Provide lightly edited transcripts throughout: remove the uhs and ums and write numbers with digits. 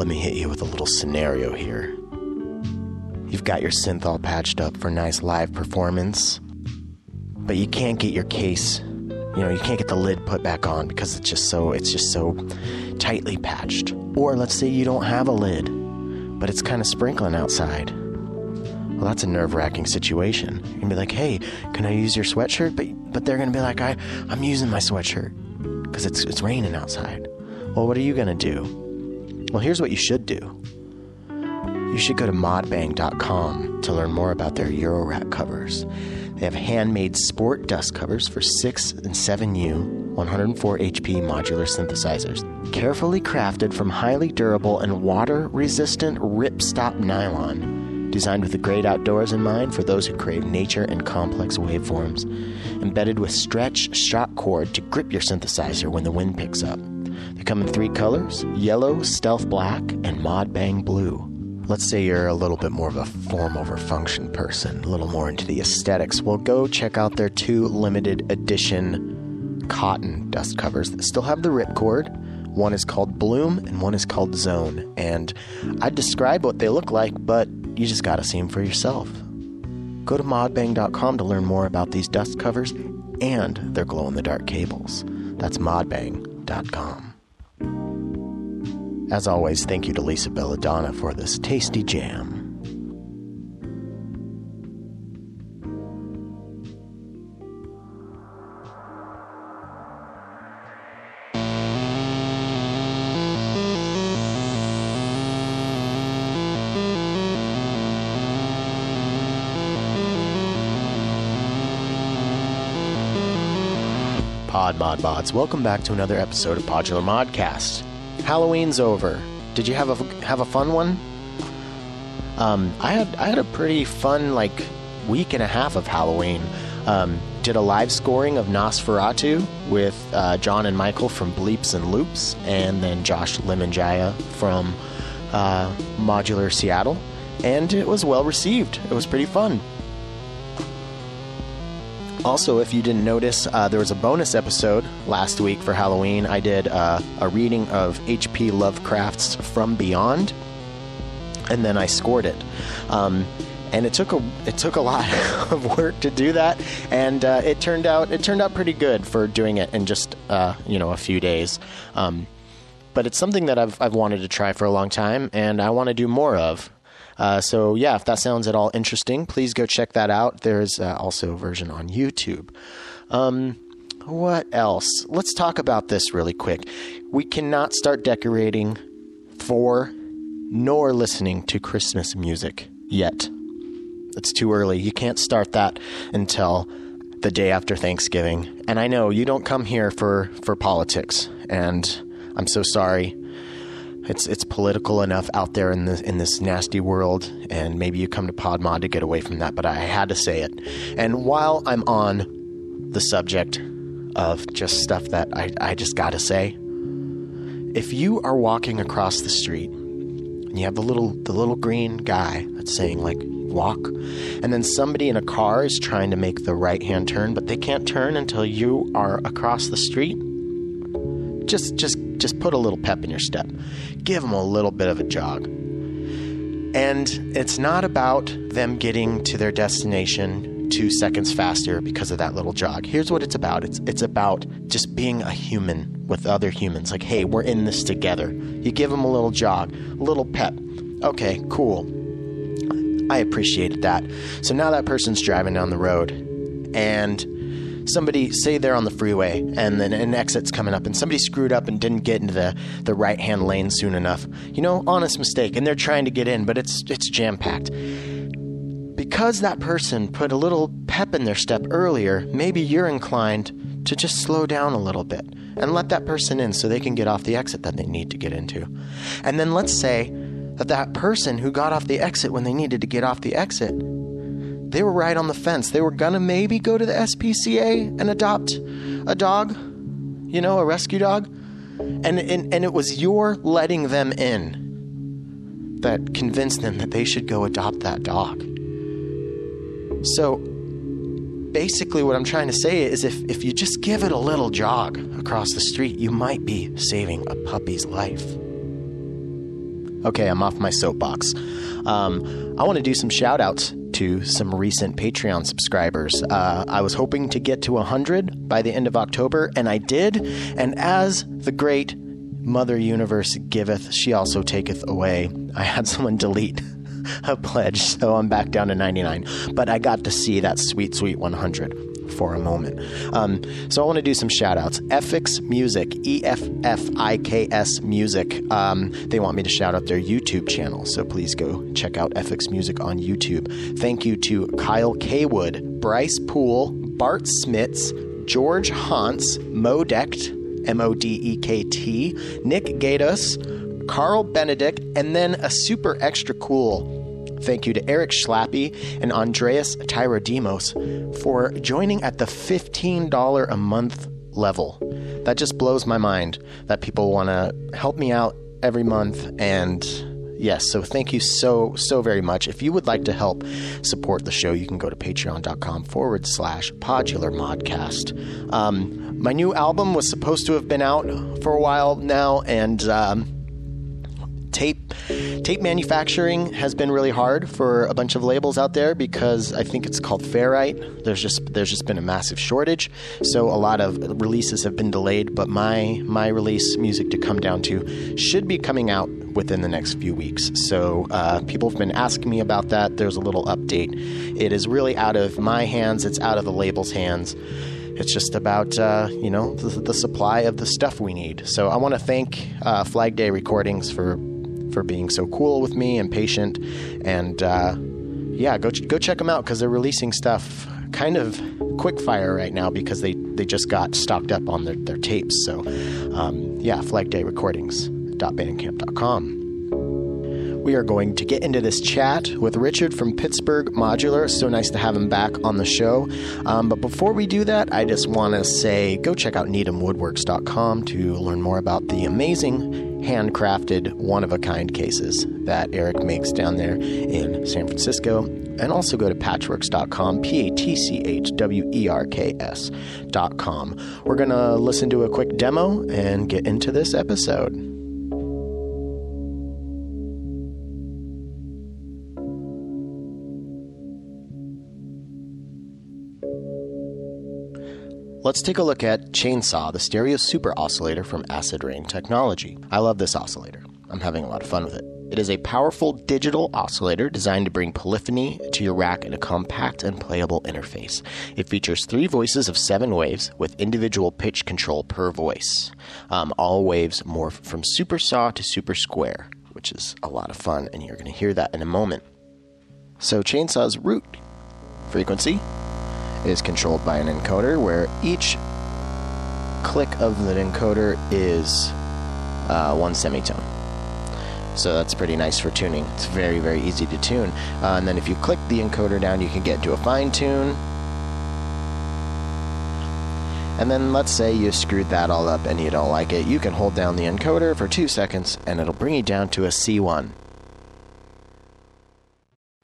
Let me hit you with a little scenario here. You've got your synth all patched up for nice live performance, but you can't get your case, you can't get the lid put back on because it's just so tightly patched. Or let's say you don't have a lid, but it's kind of sprinkling outside. Well, that's a nerve-wracking situation. You're going to be like, hey, can I use your sweatshirt? But they're going to be like, I'm using my sweatshirt because it's raining outside. Well, what are you going to do? Well, here's what you should do. You should go to modbang.com to learn more about their Eurorack covers. They have handmade sport dust covers for 6 and 7U 104 HP modular synthesizers, carefully crafted from highly durable and water-resistant ripstop nylon, designed with the great outdoors in mind for those who crave nature and complex waveforms, embedded with stretch shock cord to grip your synthesizer when the wind picks up. They come in 3 colors: yellow, stealth black, and ModBang blue. Let's say you're a little bit more of a form over function person, a little more into the aesthetics. Well, go check out their 2 limited edition cotton dust covers that still have the ripcord. One is called Bloom and one is called Zone. And I'd describe what they look like, but you just gotta see them for yourself. Go to modbang.com to learn more about these dust covers and their glow-in-the-dark cables. That's modbang.com. As always, thank you to Lisa Belladonna for this tasty jam. PodMods, welcome back to another episode of Podular Modcast. Halloween's over. Did you have a fun one? I had a pretty fun week and a half of Halloween. Did a live scoring of Nosferatu with John and Michael from Bleeps and Loops, and then Josh Limanjaya from Modular Seattle, and it was well received. It was pretty fun. Also, if you didn't notice, there was a bonus episode last week for Halloween. I did a reading of H.P. Lovecraft's From Beyond, and then I scored it. And it took a lot of work to do that, and it turned out pretty good for doing it in just a few days. But it's something that I've wanted to try for a long time, and I want to do more of. So yeah, if that sounds at all interesting, please go check that out. There's also a version on YouTube. What else? Let's talk about this really quick. We cannot start decorating for nor listening to Christmas music yet. It's too early. You can't start that until the day after Thanksgiving. And I know you don't come here for politics, and I'm so sorry. It's political enough out there in this nasty world, and maybe you come to PodMod to get away from that, but I had to say it. And while I'm on the subject of just stuff that I just gotta say, if you are walking across the street and you have the little green guy that's saying walk, and then somebody in a car is trying to make the right-hand turn, but they can't turn until you are across the street, just put a little pep in your step. Give them a little bit of a jog. And it's not about them getting to their destination 2 seconds faster because of that little jog. Here's what it's about. It's about just being a human with other humans. Like, hey, we're in this together. You give them a little jog, a little pep. Okay, cool. I appreciated that. So now that person's driving down the road, and somebody, say they're on the freeway and then an exit's coming up and somebody screwed up and didn't get into the right-hand lane soon enough. Honest mistake. And they're trying to get in, but it's jam-packed. Because that person put a little pep in their step earlier, maybe you're inclined to just slow down a little bit and let that person in so they can get off the exit that they need to get into. And then let's say that person who got off the exit when they needed to get off the exit, they were right on the fence. They were going to maybe go to the SPCA and adopt a dog, a rescue dog. And it was your letting them in that convinced them that they should go adopt that dog. So basically what I'm trying to say is if you just give it a little jog across the street, you might be saving a puppy's life. Okay, I'm off my soapbox. I want to do some shout-outs to some recent Patreon subscribers. I was hoping to get to 100 by the end of October, and I did. And as the great Mother Universe giveth, she also taketh away. I had someone delete a pledge, so I'm back down to 99. But I got to see that sweet, sweet 100 for a moment. So I want to do some shout outs. Effix Music, EFFIKS Music. They want me to shout out their YouTube channel, so please go check out Effix Music on YouTube. Thank you to Kyle Kaywood, Bryce Poole, Bart Smits, George Hauntz, Modekt, M-O-D-E-K-T, Nick Gatos, Carl Benedict, and then a super extra cool thank you to Eric Schlappy and Andreas Tyrodemos for joining at the $15 a month level. That just blows my mind that people want to help me out every month. And yes, so thank you so, so very much. If you would like to help support the show, you can go to patreon.com/Podular Modcast. My new album was supposed to have been out for a while now, and tape manufacturing has been really hard for a bunch of labels out there because I think it's called ferrite. There's just been a massive shortage, so a lot of releases have been delayed. But my release, Music to Come Down To, should be coming out within the next few weeks. So people have been asking me about that. There's a little update. It is really out of my hands. It's out of the label's hands. It's just about, the supply of the stuff we need. So I want to thank Flag Day Recordings for being so cool with me and patient, and go check them out because they're releasing stuff kind of quick fire right now because they just got stocked up on their tapes. So flagdayrecordings.bandcamp.com. We are going to get into this chat with Richard from Pittsburgh Modular. So nice to have him back on the show. But before we do that, I just want to say go check out needhamwoodworks.com to learn more about the amazing handcrafted one-of-a-kind cases that Eric makes down there in San Francisco. And also go to patchworks.com, patchwerks.com. We're going to listen to a quick demo and get into this episode. Let's take a look at Chainsaw, the stereo super oscillator from Acid Rain Technology. I love this oscillator. I'm having a lot of fun with it. It is a powerful digital oscillator designed to bring polyphony to your rack in a compact and playable interface. It features 3 voices of 7 waves with individual pitch control per voice. All waves morph from super saw to super square, which is a lot of fun, and you're going to hear that in a moment. So Chainsaw's root frequency is controlled by an encoder, where each click of the encoder is 1 semitone. So that's pretty nice for tuning. It's very, very easy to tune. And then if you click the encoder down, you can get to a fine tune. And then let's say you screwed that all up and you don't like it. You can hold down the encoder for 2 seconds and it'll bring you down to a C1.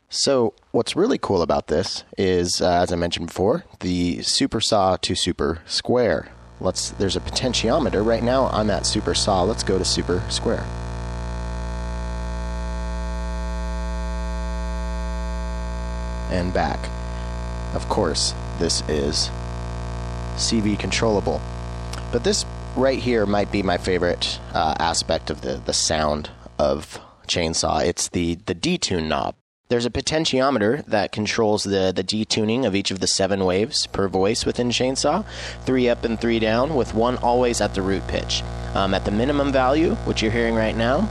So what's really cool about this is, as I mentioned before, the super saw to super square. There's a potentiometer. Right now I'm at super saw. Let's go to super square. And back. Of course, this is CV controllable. But this right here might be my favorite aspect of the sound of Chainsaw. It's the detune knob. There's a potentiometer that controls the detuning of each of the 7 waves per voice within Chainsaw, 3 up and 3 down, with 1 always at the root pitch. At the minimum value, which you're hearing right now,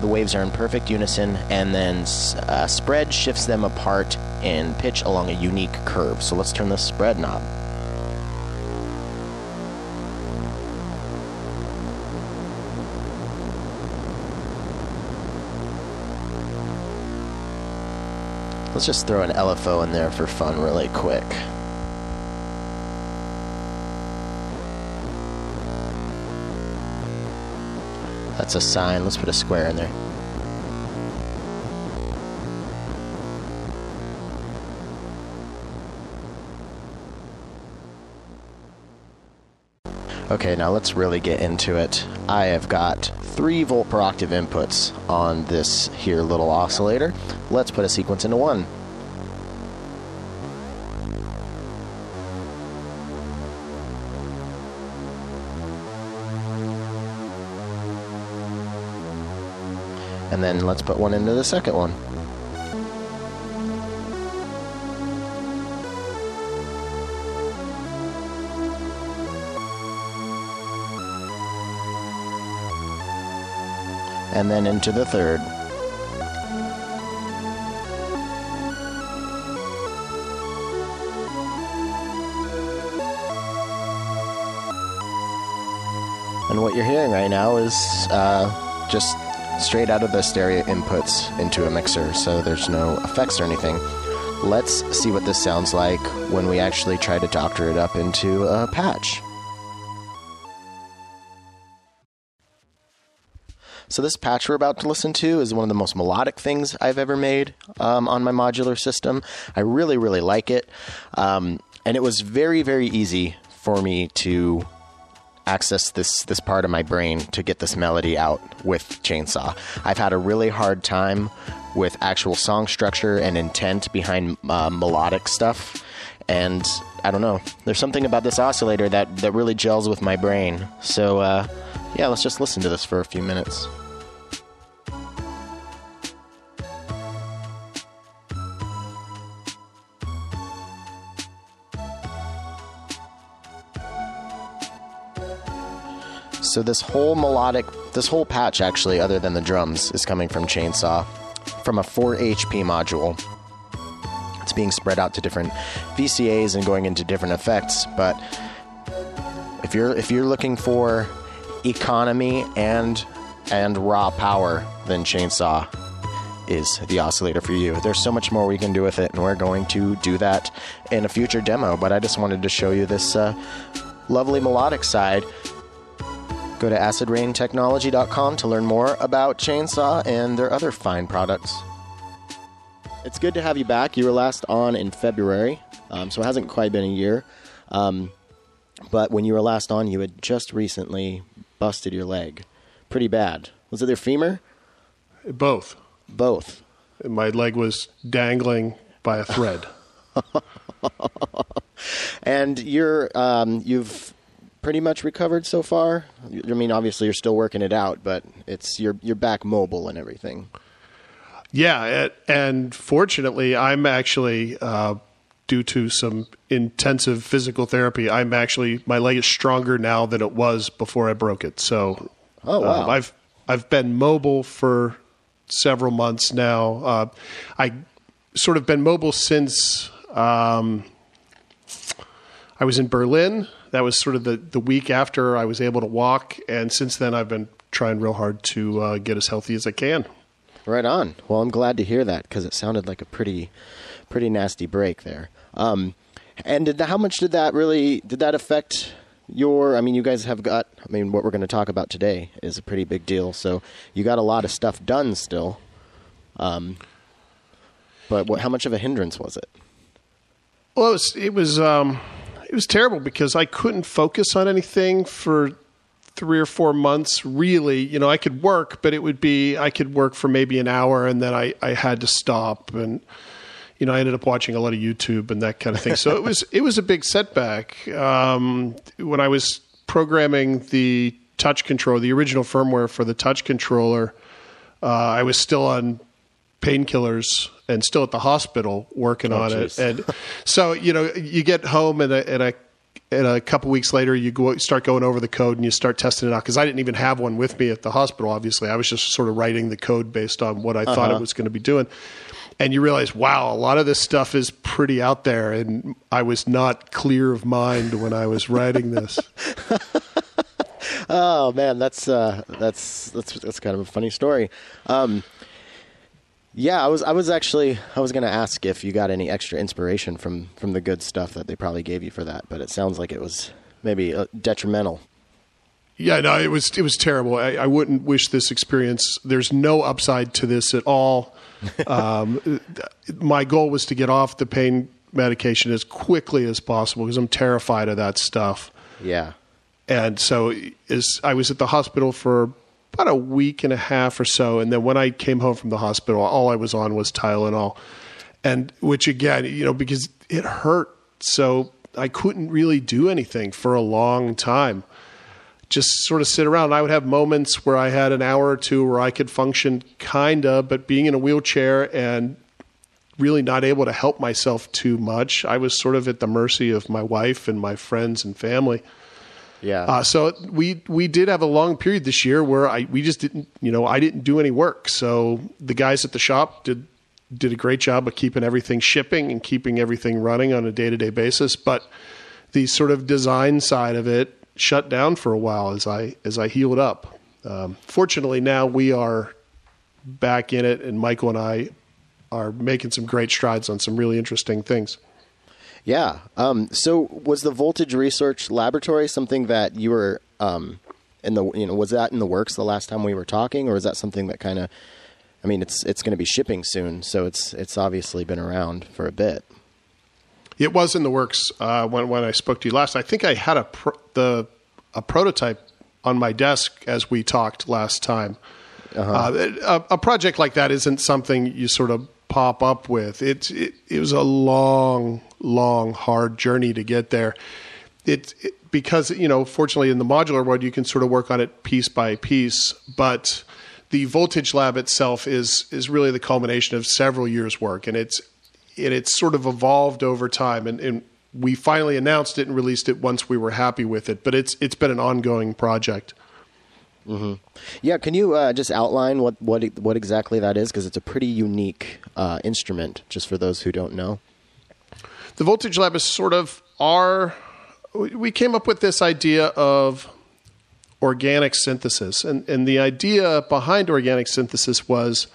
the waves are in perfect unison, and then spread shifts them apart in pitch along a unique curve. So let's turn the spread knob. Let's just throw an LFO in there for fun really quick. That's a sine. Let's put a square in there. Okay, now let's really get into it. I have got 3 volt per octave inputs on this here little oscillator. Let's put a sequence into one. And then let's put one into the second one. And then into the third. And what you're hearing right now is just straight out of the stereo inputs into a mixer, so there's no effects or anything. Let's see what this sounds like when we actually try to doctor it up into a patch. So this patch we're about to listen to is one of the most melodic things I've ever made on my modular system. I really, really like it. And it was very, very easy for me to access this part of my brain to get this melody out with Chainsaw. I've had a really hard time with actual song structure and intent behind melodic stuff. And I don't know, there's something about this oscillator that really gels with my brain. So yeah, let's just listen to this for a few minutes. So this whole patch actually, other than the drums, is coming from Chainsaw, from a 4HP module. It's being spread out to different VCAs and going into different effects, but if you're looking for economy and raw power, then Chainsaw is the oscillator for you. There's so much more we can do with it, and we're going to do that in a future demo, but I just wanted to show you this lovely melodic side. Go to acidraintechnology.com to learn more about Chainsaw and their other fine products. It's good to have you back. You were last on in February, so it hasn't quite been a year. But when you were last on, you had just recently busted your leg. Pretty bad. Was it your femur? Both. Both. My leg was dangling by a thread. And you've pretty much recovered so far? I mean, obviously you're still working it out, but it's you're back mobile and everything. Yeah, and fortunately, I'm actually, due to some intensive physical therapy, my leg is stronger now than it was before I broke it. So, oh, wow. I've been mobile for several months now. I sort of been mobile since I was in Berlin. That was sort of the week after I was able to walk, and since then I've been trying real hard to get as healthy as I can. Right on. Well, I'm glad to hear that, because it sounded like a pretty nasty break there. And how much did that affect your? I mean, you guys have got. I mean, what we're going to talk about today is a pretty big deal. So you got a lot of stuff done still. But how much of a hindrance was it? Well, it was terrible because I couldn't focus on anything for 3 or 4 months, really. You know, I could work, but I could work for maybe an hour, and then I had to stop. And, you know, I ended up watching a lot of YouTube and that kind of thing. So it was a big setback. When I was programming the touch controller, the original firmware for the touch controller, I was still on painkillers and still at the hospital working on it. And so, you know, you get home and a couple weeks later you start going over the code and you start testing it out. Cause I didn't even have one with me at the hospital. Obviously I was just sort of writing the code based on what I thought it was going to be doing. And you realize, wow, a lot of this stuff is pretty out there. And I was not clear of mind when I was writing this. Oh man, that's kind of a funny story. Yeah, I was going to ask if you got any extra inspiration from the good stuff that they probably gave you for that, but it sounds like it was maybe detrimental. Yeah, no, it was terrible. I wouldn't wish this experience. There's no upside to this at all. My goal was to get off the pain medication as quickly as possible because I'm terrified of that stuff. Yeah. And so I was at the hospital for about a week and a half or so. And then when I came home from the hospital, all I was on was Tylenol. And which again, you know, because it hurt. So I couldn't really do anything for a long time. Just sort of sit around. I would have moments where I had an hour or two where I could function kind of, but being in a wheelchair and really not able to help myself too much, I was sort of at the mercy of my wife and my friends and family. Yeah. So we did have a long period this year where we just didn't, you know, I didn't do any work. So the guys at the shop did a great job of keeping everything shipping and keeping everything running on a day-to-day basis. But the sort of design side of it shut down for a while as I healed up. Fortunately, now we are back in it, and Michael and I are making some great strides on some really interesting things. Yeah. So was the Voltage Research Laboratory something that you were was that in the works the last time we were talking, or is that something that kind of, I mean, it's going to be shipping soon, so it's obviously been around for a bit. It was in the works when I spoke to you last. I think I had a prototype on my desk as we talked last time. Uh-huh. A project like that isn't something you sort of pop up with. It was a long, hard journey to get there. It because, you know, fortunately in the modular world, you can sort of work on it piece by piece, but the Voltage Lab itself is really the culmination of several years' work, and it's sort of evolved over time, and we finally announced it and released it once we were happy with it, but it's been an ongoing project. Mm-hmm. Yeah, can you just outline what exactly that is? Because it's a pretty unique instrument, just for those who don't know. The Voltage Lab is sort of we came up with this idea of organic synthesis. And the idea behind organic synthesis was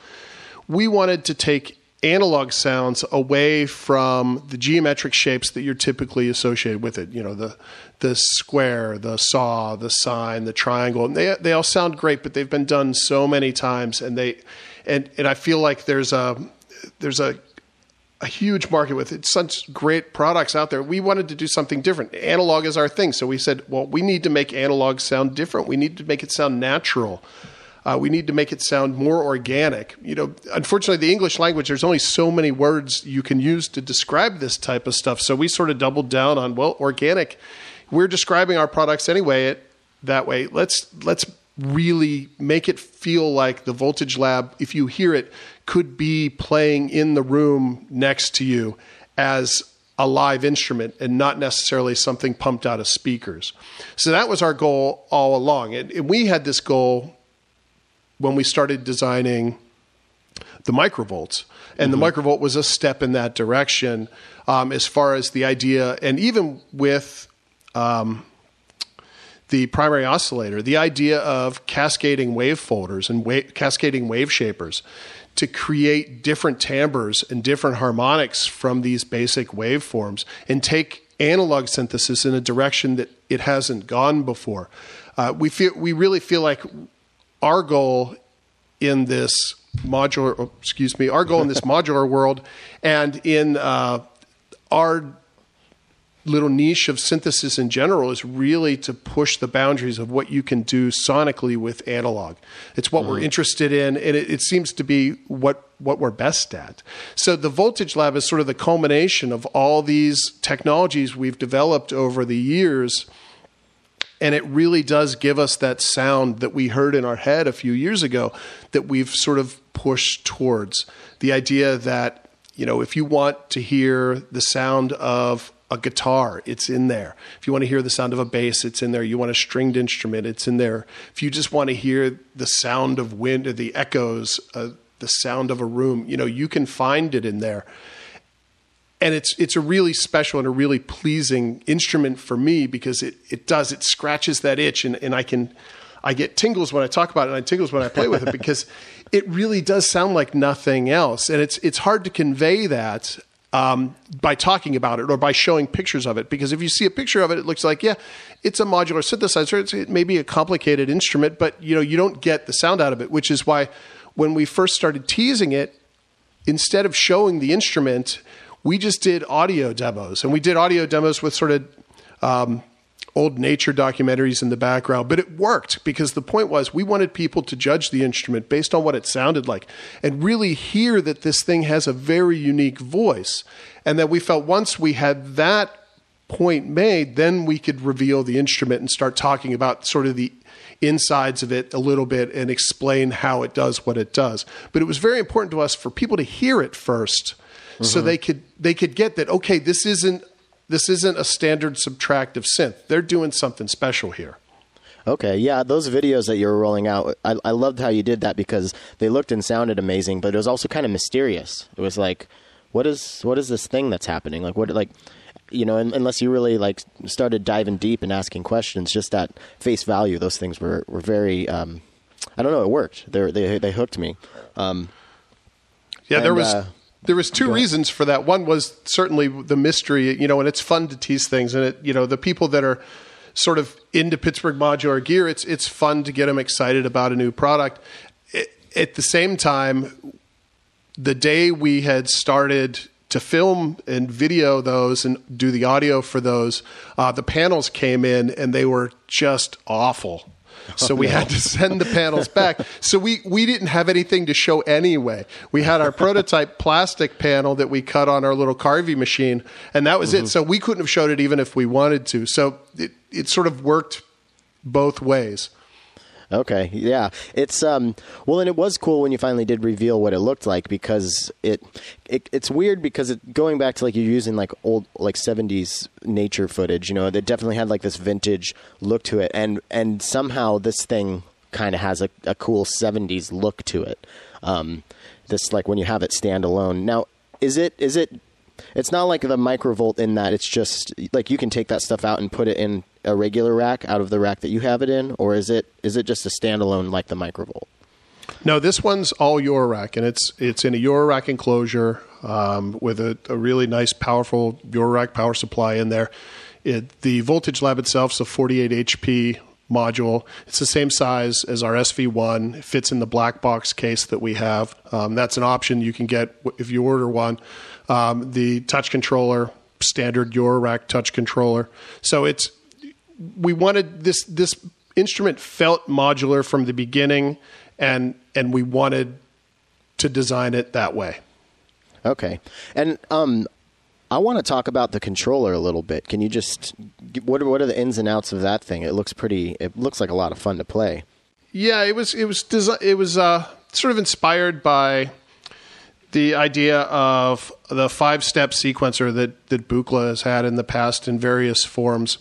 we wanted to take analog sounds away from the geometric shapes that you're typically associated with it. You know, the square, the saw, the sine, the triangle. And they all sound great, but they've been done so many times. And I feel like there's a huge market with it. Such great products out there. We wanted to do something different. Analog is our thing. So we said, well, we need to make analog sound different. We need to make it sound natural. We need to make it sound more organic. You know, unfortunately, the English language, there's only so many words you can use to describe this type of stuff. So we sort of doubled down on, well, organic. We're describing our products anyway that way. Let's really make it feel like the Voltage Lab, if you hear it, could be playing in the room next to you as a live instrument and not necessarily something pumped out of speakers. So that was our goal all along. And we had this goal when we started designing the Microvolts. And mm-hmm. The Microvolt was a step in that direction as far as the idea, and even with the primary oscillator, the idea of cascading wave folders and cascading wave shapers to create different timbres and different harmonics from these basic waveforms and take analog synthesis in a direction that it hasn't gone before. We really feel like our goal in this modular world and in our little niche of synthesis in general is really to push the boundaries of what you can do sonically with analog. It's what we're interested in, and it seems to be what we're best at. So the Voltage Lab is sort of the culmination of all these technologies we've developed over the years, and it really does give us that sound that we heard in our head a few years ago that we've sort of pushed towards. The idea that, you know, if you want to hear the sound of a guitar, it's in there. If you want to hear the sound of a bass, it's in there. You want a stringed instrument, it's in there. If you just want to hear the sound of wind or the echoes, the sound of a room, you know, you can find it in there. And it's a really special and a really pleasing instrument for me because it scratches that itch, and I get tingles when I talk about it, and I tingles when I play with it because it really does sound like nothing else. And it's hard to convey that by talking about it or by showing pictures of it, because if you see a picture of it, it looks like, yeah, it's a modular synthesizer. It may be a complicated instrument, but you know, you don't get the sound out of it, which is why when we first started teasing it, instead of showing the instrument, we just did audio demos, and we did audio demos with sort of old nature documentaries in the background, but it worked because the point was we wanted people to judge the instrument based on what it sounded like and really hear that this thing has a very unique voice, and that we felt once we had that point made, then we could reveal the instrument and start talking about sort of the insides of it a little bit and explain how it does what it does. But it was very important to us for people to hear it first, mm-hmm. so they could get that, okay, this isn't a standard subtractive synth. They're doing something special here. Okay, yeah, those videos that you were rolling out, I loved how you did that because they looked and sounded amazing, but it was also kind of mysterious. It was like, what is this thing that's happening? Like what, like, you know, unless you really like started diving deep and asking questions, just at face value, those things were very. I don't know, it worked. They hooked me. Yeah, there was two reasons for that. One was certainly the mystery, you know, and it's fun to tease things, and it, you know, the people that are sort of into Pittsburgh Modular gear, it's fun to get them excited about a new product. At the same time, the day we had started to film and video those and do the audio for those, the panels came in and they were just awful. So we had to send the panels back. So we didn't have anything to show anyway. We had our prototype plastic panel that we cut on our little carving machine, and that was mm-hmm. it. So we couldn't have showed it even if we wanted to. So it sort of worked both ways. Okay. Yeah. It's, well, and it was cool when you finally did reveal what it looked like, because it's weird because going back to like, you're using like old, like 70s nature footage, you know, that definitely had like this vintage look to it. And somehow this thing kind of has a cool 70s look to it. This, like when you have it stand alone. Now, it's not like the Microvolt in that it's just like, you can take that stuff out and put it in a regular rack out of the rack that you have it in, or is it just a standalone like the Microvolt? No, this one's all Eurorack, and it's in a Eurorack enclosure with a really nice, powerful Eurorack power supply in there. The Voltage Lab itself is a 48 HP module. It's the same size as our SV-1. It fits in the black box case that we have. That's an option you can get if you order one. The touch controller, standard Eurorack touch controller. So it's, we wanted this instrument felt modular from the beginning, and we wanted to design it that way. Okay. And I want to talk about the controller a little bit. Can you just, what are the ins and outs of that thing? It looks like a lot of fun to play. Yeah, it was sort of inspired by the idea of the 5-step sequencer that Buchla has had in the past in various forms.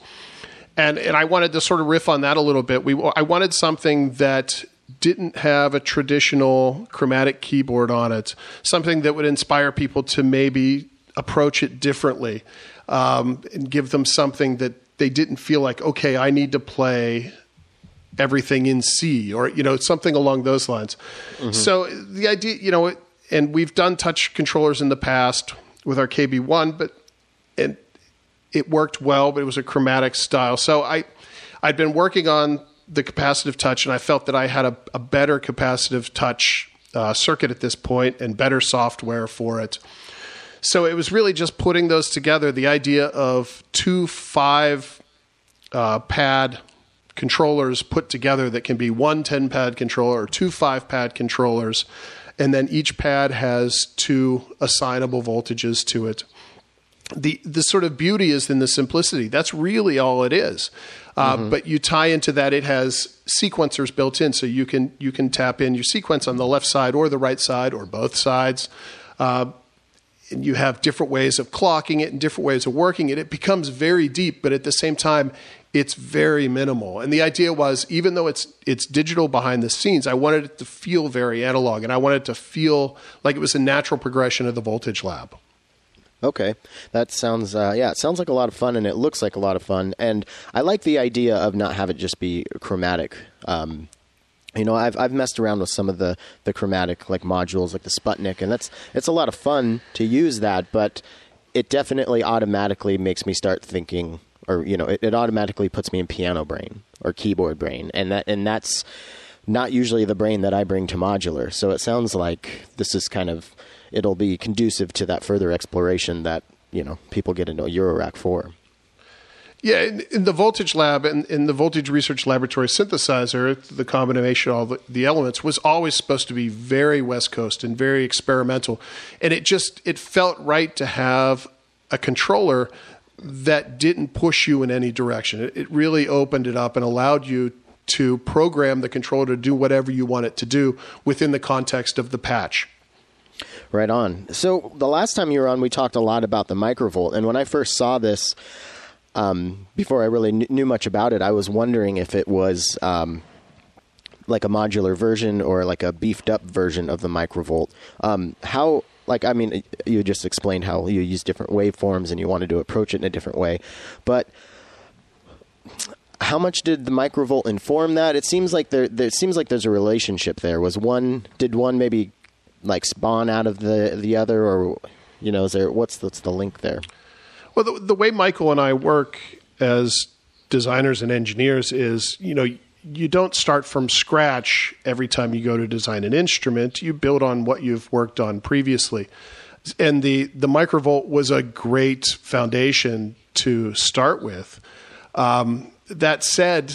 And I wanted to sort of riff on that a little bit. I wanted something that didn't have a traditional chromatic keyboard on it, something that would inspire people to maybe approach it differently, and give them something that they didn't feel like, okay, I need to play everything in C, or, you know, something along those lines. Mm-hmm. So the idea, you know, and we've done touch controllers in the past with our KB1, but it worked well, but it was a chromatic style. So I'd been working on the capacitive touch, and I felt that I had a better capacitive touch circuit at this point and better software for it. So it was really just putting those together, the idea of 2 5 pad controllers put together that can be 1 10 pad controller or 2 5 pad controllers. And then each pad has 2 assignable voltages to it. The sort of beauty is in the simplicity. That's really all it is. Mm-hmm. But you tie into that, it has sequencers built in, so you can tap in your sequence on the left side or the right side or both sides. And you have different ways of clocking it and different ways of working it. It becomes very deep, but at the same time, it's very minimal. And the idea was, even though it's digital behind the scenes, I wanted it to feel very analog, and I wanted it to feel like it was a natural progression of the Voltage Lab. Okay. That sounds, it sounds like a lot of fun, and it looks like a lot of fun. And I like the idea of not have it just be chromatic. You know, I've messed around with some of the chromatic, like, modules, like the Sputnik, and it's a lot of fun to use that, but it definitely automatically makes me start thinking, or, you know, it automatically puts me in piano brain or keyboard brain. And that's not usually the brain that I bring to modular. So it sounds like this is kind of, it'll be conducive to that further exploration that, you know, people get into Eurorack for. Yeah, in the Voltage Lab and in the Voltage Research Laboratory synthesizer, the combination of all the elements was always supposed to be very West Coast and very experimental. And it felt right to have a controller that didn't push you in any direction. It really opened it up and allowed you to program the controller to do whatever you want it to do within the context of the patch. Right on. So the last time you were on, we talked a lot about the Microvolt. And when I first saw this, before I really knew much about it, I was wondering if it was like a modular version or like a beefed up version of the Microvolt. I mean, you just explained how you use different waveforms and you wanted to approach it in a different way. But how much did the Microvolt inform that? It seems like there's a relationship there. Did one maybe like spawn out of the other, or is there what's the link there? Well, the way Michael and I work as designers and engineers is, you don't start from scratch every time you go to design an instrument. You build on what you've worked on previously. And the Microvolt was a great foundation to start with. That said,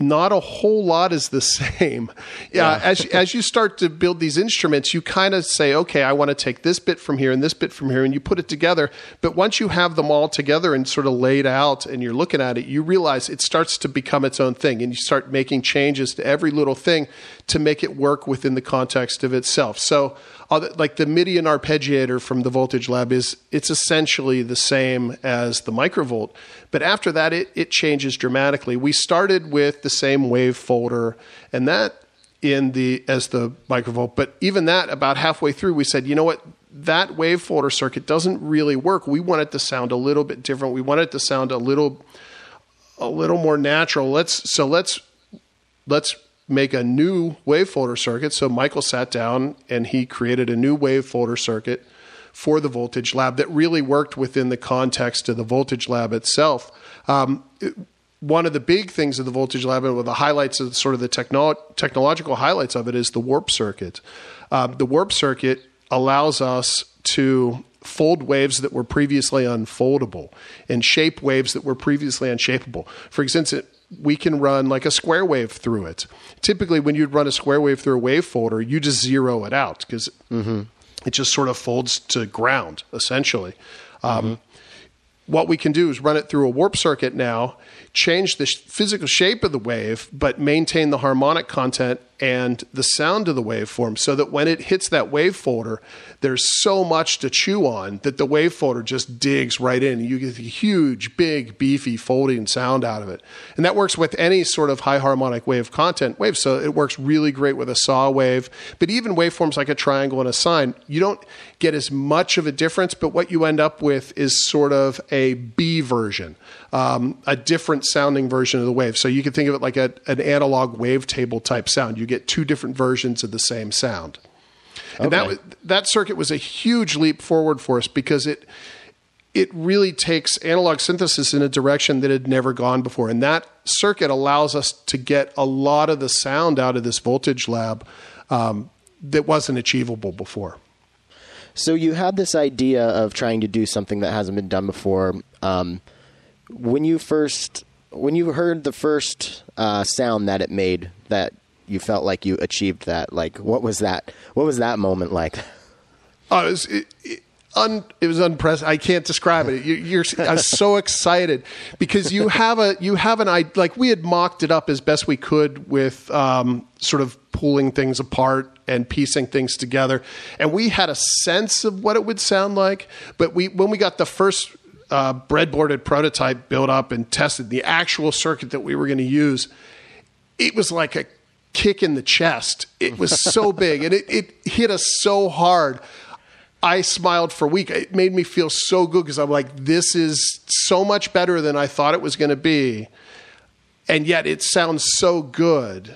not a whole lot is the same. Yeah. As you start to build these instruments, you kind of say, okay, I want to take this bit from here and this bit from here, and you put it together. But once you have them all together and sort of laid out and you're looking at it, you realize it starts to become its own thing, and you start making changes to every little thing to make it work within the context of itself. So like the MIDI and arpeggiator from the Voltage Lab, it's essentially the same as the Microvolt. But after that, it changes dramatically. We started with the same wave folder and that as the Microvolt, but even that, about halfway through, we said, you know what, that wave folder circuit doesn't really work. We want it to sound a little bit different. We want it to sound a little more natural. Let's make a new wave folder circuit. So Michael sat down and he created a new wave folder circuit for the Voltage Lab that really worked within the context of the Voltage Lab itself. One of the big things of the Voltage Lab, and one of the highlights of sort of the technological highlights of it, is the warp circuit. The warp circuit allows us to fold waves that were previously unfoldable and shape waves that were previously unshapeable. For instance, we can run like a square wave through it. Typically, when you'd run a square wave through a wave folder, you just zero it out because it just sort of folds to ground, essentially. What we can do is run it through a warp circuit now, change the physical shape of the wave, but maintain the harmonic content and the sound of the waveform, so that when it hits that wave folder, there's so much to chew on that the wave folder just digs right in. You get a huge, big, beefy, folding sound out of it. And that works with any sort of high harmonic wave content wave. So it works really great with a saw wave, but even waveforms like a triangle and a sine, you don't get as much of a difference, but what you end up with is sort of a B version, a different sounding version of the wave. So you can think of it like an analog wavetable type sound. You get two different versions of the same sound. And that circuit was a huge leap forward for us because it really takes analog synthesis in a direction that had never gone before. And that circuit allows us to get a lot of the sound out of this Voltage Lab that wasn't achievable before. So you had this idea of trying to do something that hasn't been done before. When you heard the first sound that it made, that you felt like you achieved that, like what was that moment like? Oh, it was unprecedented. I can't describe it. I was so excited because you have an we had mocked it up as best we could with sort of pulling things apart and piecing things together. And we had a sense of what it would sound like, but when we got the first breadboarded prototype built up and tested, the actual circuit that we were going to use, it was like a kick in the chest. It was so big and it hit us so hard. I smiled for a week. It made me feel so good because I'm like, this is so much better than I thought it was going to be. And yet it sounds so good.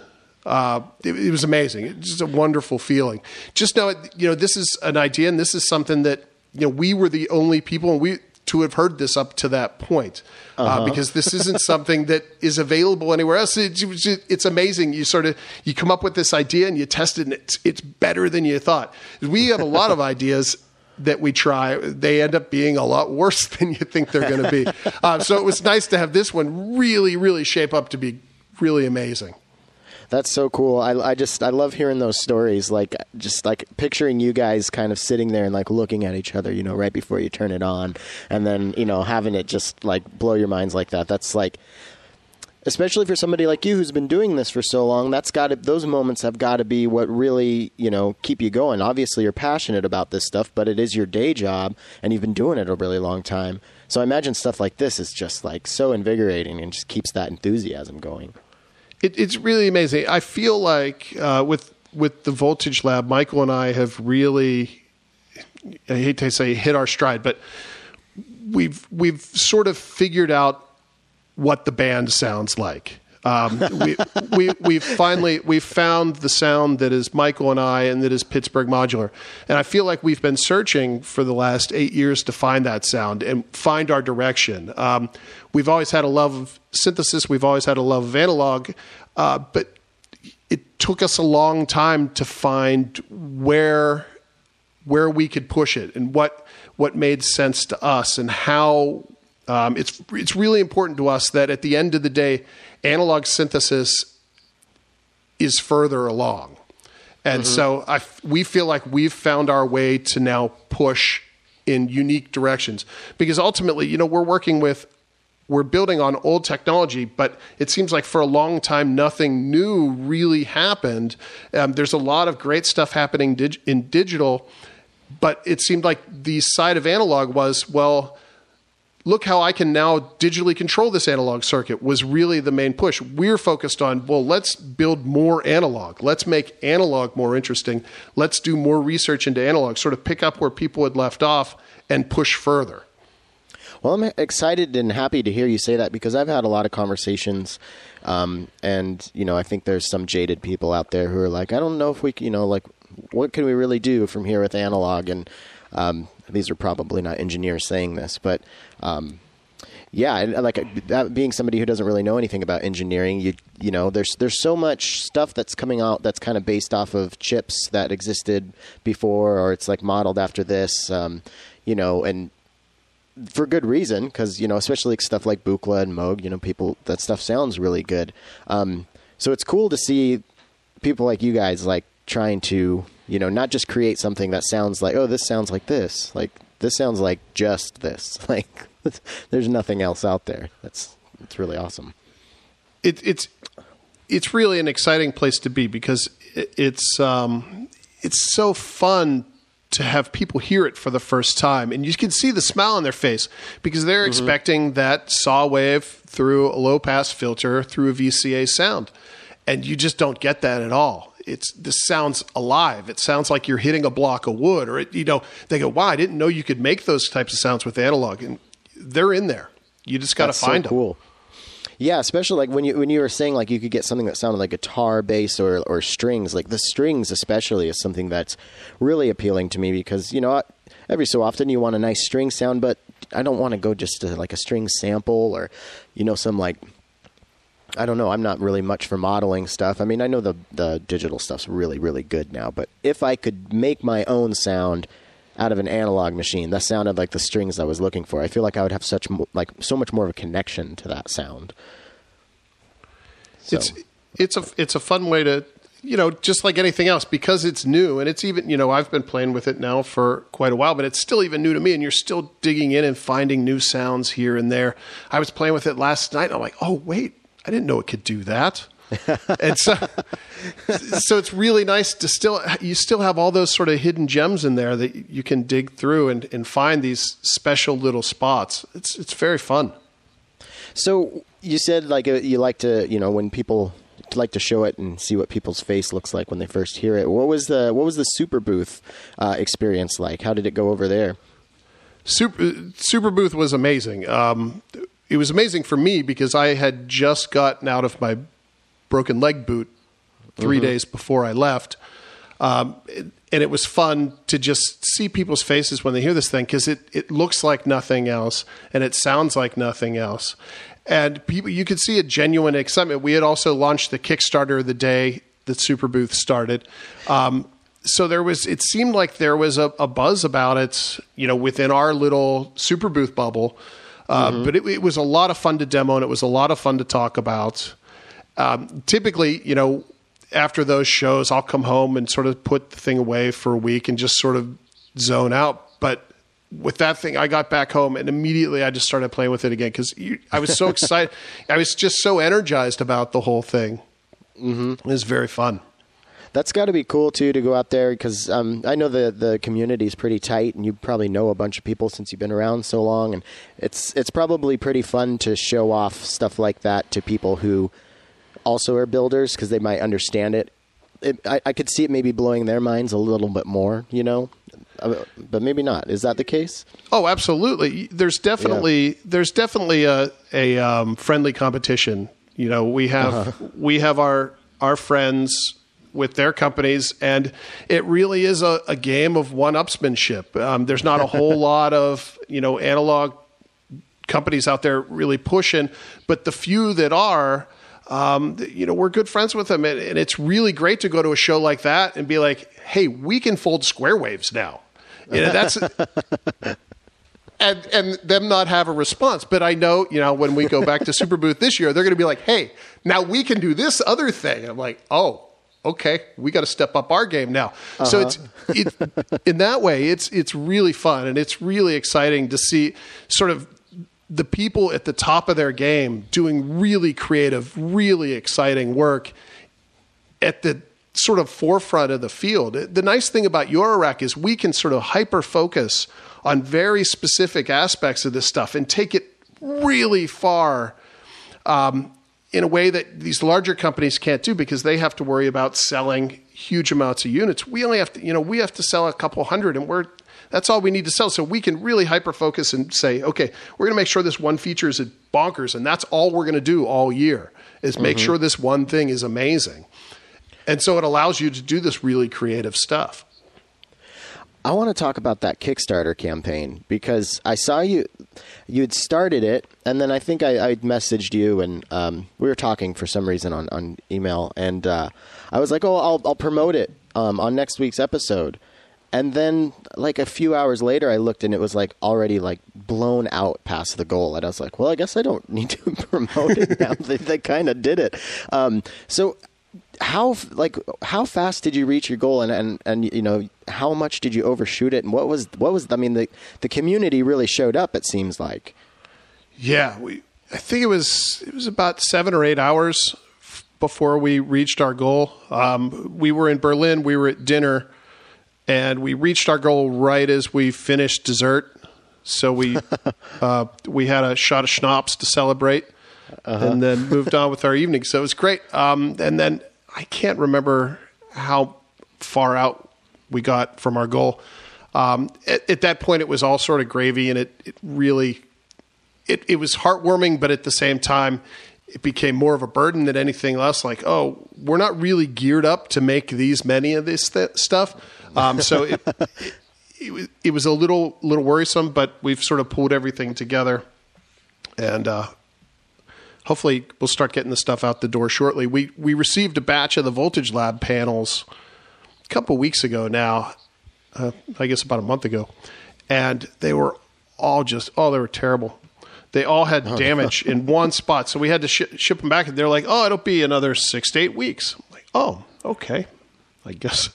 It was amazing. It's just a wonderful feeling. Just know, this is an idea, and this is something that, we were the only people to have heard this up to that point, because this isn't something that is available anywhere else. It's amazing. You come up with this idea and you test it, and it's better than you thought. We have a lot of ideas that we try, they end up being a lot worse than you think they're going to be. So it was nice to have this one really, really shape up to be really amazing. That's so cool. I love hearing those stories, like just like picturing you guys kind of sitting there and like looking at each other, you know, right before you turn it on, and then, you know, having it just like blow your minds like that. That's like, especially for somebody like you who's been doing this for so long, that's got to, those moments have got to be what really, you know, keep you going. Obviously you're passionate about this stuff, but it is your day job and you've been doing it a really long time. So I imagine stuff like this is just like so invigorating and just keeps that enthusiasm going. It's really amazing. I feel like with the Voltage Lab, Michael and I have really, I hate to say hit our stride, but we've sort of figured out what the band sounds like. We've found the sound that is Michael and I and that is Pittsburgh Modular. And I feel like we've been searching for the last 8 years to find that sound and find our direction. We've always had a love of synthesis. We've always had a love of analog, but it took us a long time to find where we could push it and what made sense to us and how. It's really important to us that at the end of the day, analog synthesis is further along, and so we feel like we've found our way to now push in unique directions, because ultimately, you know, we're building on old technology, but it seems like for a long time, nothing new really happened. There's a lot of great stuff happening in digital, but it seemed like the side of analog was, well, look how I can now digitally control this analog circuit was really the main push. We're focused on, well, let's build more analog. Let's make analog more interesting. Let's do more research into analog, sort of pick up where people had left off and push further. Well, I'm excited and happy to hear you say that, because I've had a lot of conversations, and, you know, I think there's some jaded people out there who are like, I don't know if we, you know, like, what can we really do from here with analog? And these are probably not engineers saying this, but yeah, like that, being somebody who doesn't really know anything about engineering, you know, there's so much stuff that's coming out that's kind of based off of chips that existed before, or it's like modeled after this, you know, and for good reason, because, you know, especially like stuff like Buchla and Moog, you know, people, that stuff sounds really good. So it's cool to see people like you guys like trying to, you know, not just create something that sounds like, oh, this sounds like this sounds like just this. Like, there's nothing else out there. That's really awesome. It's really an exciting place to be, because it's so fun to have people hear it for the first time, and you can see the smile on their face, because they're expecting that saw wave through a low pass filter through a VCA sound, and you just don't get that at all. This sounds alive. It sounds like you're hitting a block of wood, or it, you know, they go, wow, I didn't know you could make those types of sounds with analog, and they're in there. You just got to find them. Cool. Yeah. Especially like when you were saying like you could get something that sounded like guitar, bass, or strings, like the strings, especially, is something that's really appealing to me, because, you know, every so often you want a nice string sound, but I don't want to go just to like a string sample, or, you know, some like, I don't know. I'm not really much for modeling stuff. I mean, I know the digital stuff's really, really good now, but if I could make my own sound out of an analog machine that sounded like the strings I was looking for, I feel like I would have so much more of a connection to that sound. So. It's a fun way to, you know, just like anything else, because it's new, and it's even, you know, I've been playing with it now for quite a while, but it's still even new to me, and you're still digging in and finding new sounds here and there. I was playing with it last night, and I'm like, oh, wait, I didn't know it could do that. And so it's really nice to still have all those sort of hidden gems in there that you can dig through and find these special little spots. It's very fun. So you said like you like to, you know, when people like to show it and see what people's face looks like when they first hear it. What was the Superbooth experience like? How did it go over there? Superbooth was amazing. It was amazing for me, because I had just gotten out of my broken leg boot 3 days before I left. And it was fun to just see people's faces when they hear this thing, because it looks like nothing else and it sounds like nothing else. And people, you could see a genuine excitement. We had also launched the Kickstarter the day that Superbooth started. So there was, it seemed like there was a buzz about it, you know, within our little Superbooth bubble. But it was a lot of fun to demo, and it was a lot of fun to talk about. Typically, you know, after those shows, I'll come home and sort of put the thing away for a week and just sort of zone out. But with that thing, I got back home and immediately I just started playing with it again because I was so excited. I was just so energized about the whole thing. It was very fun. That's got to be cool, too, to go out there because I know the community is pretty tight, and you probably know a bunch of people since you've been around so long. And it's probably pretty fun to show off stuff like that to people who also are builders because they might understand it. I could see it maybe blowing their minds a little bit more, you know, but maybe not. Is that the case? Oh, absolutely. There's definitely a friendly competition. You know, we have our friends with their companies, and it really is a game of one-upsmanship. There's not a whole lot of, you know, analog companies out there really pushing, but the few that are, you know, we're good friends with them, and it's really great to go to a show like that and be like, hey, we can fold square waves now. You know, that's... And them not have a response. But I know, you know, when we go back to Superbooth this year, they're going to be like, hey, now we can do this other thing. And I'm like, oh, okay, we got to step up our game now. Uh-huh. So it's in that way, it's really fun. And it's really exciting to see sort of the people at the top of their game doing really creative, really exciting work at the sort of forefront of the field. The nice thing about Eurorack is we can sort of hyper-focus on very specific aspects of this stuff and take it really far in a way that these larger companies can't do because they have to worry about selling huge amounts of units. We only have to, you know, we have to sell a couple hundred, and that's all we need to sell. So we can really hyper-focus and say, okay, we're going to make sure this one feature is bonkers, and that's all we're going to do all year is make sure this one thing is amazing. And so it allows you to do this really creative stuff. I want to talk about that Kickstarter campaign because I saw you had started it, and then I think I messaged you, and we were talking for some reason on email, and I was like, oh, I'll promote it on next week's episode. And then like a few hours later, I looked and it was like already like blown out past the goal. And I was like, well, I guess I don't need to promote it now. They kind of did it. So how fast did you reach your goal, and you know, how much did you overshoot it, and what was I mean, the community really showed up, it seems like. Yeah, I think it was about 7 or 8 hours before we reached our goal. We were in Berlin, we were at dinner, and we reached our goal right as we finished dessert. So we had a shot of schnapps to celebrate. And then moved on with our evening. So it was great. And then I can't remember how far out we got from our goal. At that point, it was all sort of gravy, and it really was heartwarming, but at the same time, it became more of a burden than anything else. Like, oh, we're not really geared up to make these many of this stuff. So it was a little worrisome, but we've sort of pulled everything together, and hopefully, we'll start getting the stuff out the door shortly. We received a batch of the Voltage Lab panels a couple weeks ago now, I guess about a month ago, and they were all they were terrible. They all had damage in one spot, so we had to ship them back, and they're like, oh, it'll be another 6 to 8 weeks. I'm like, oh, okay. I guess,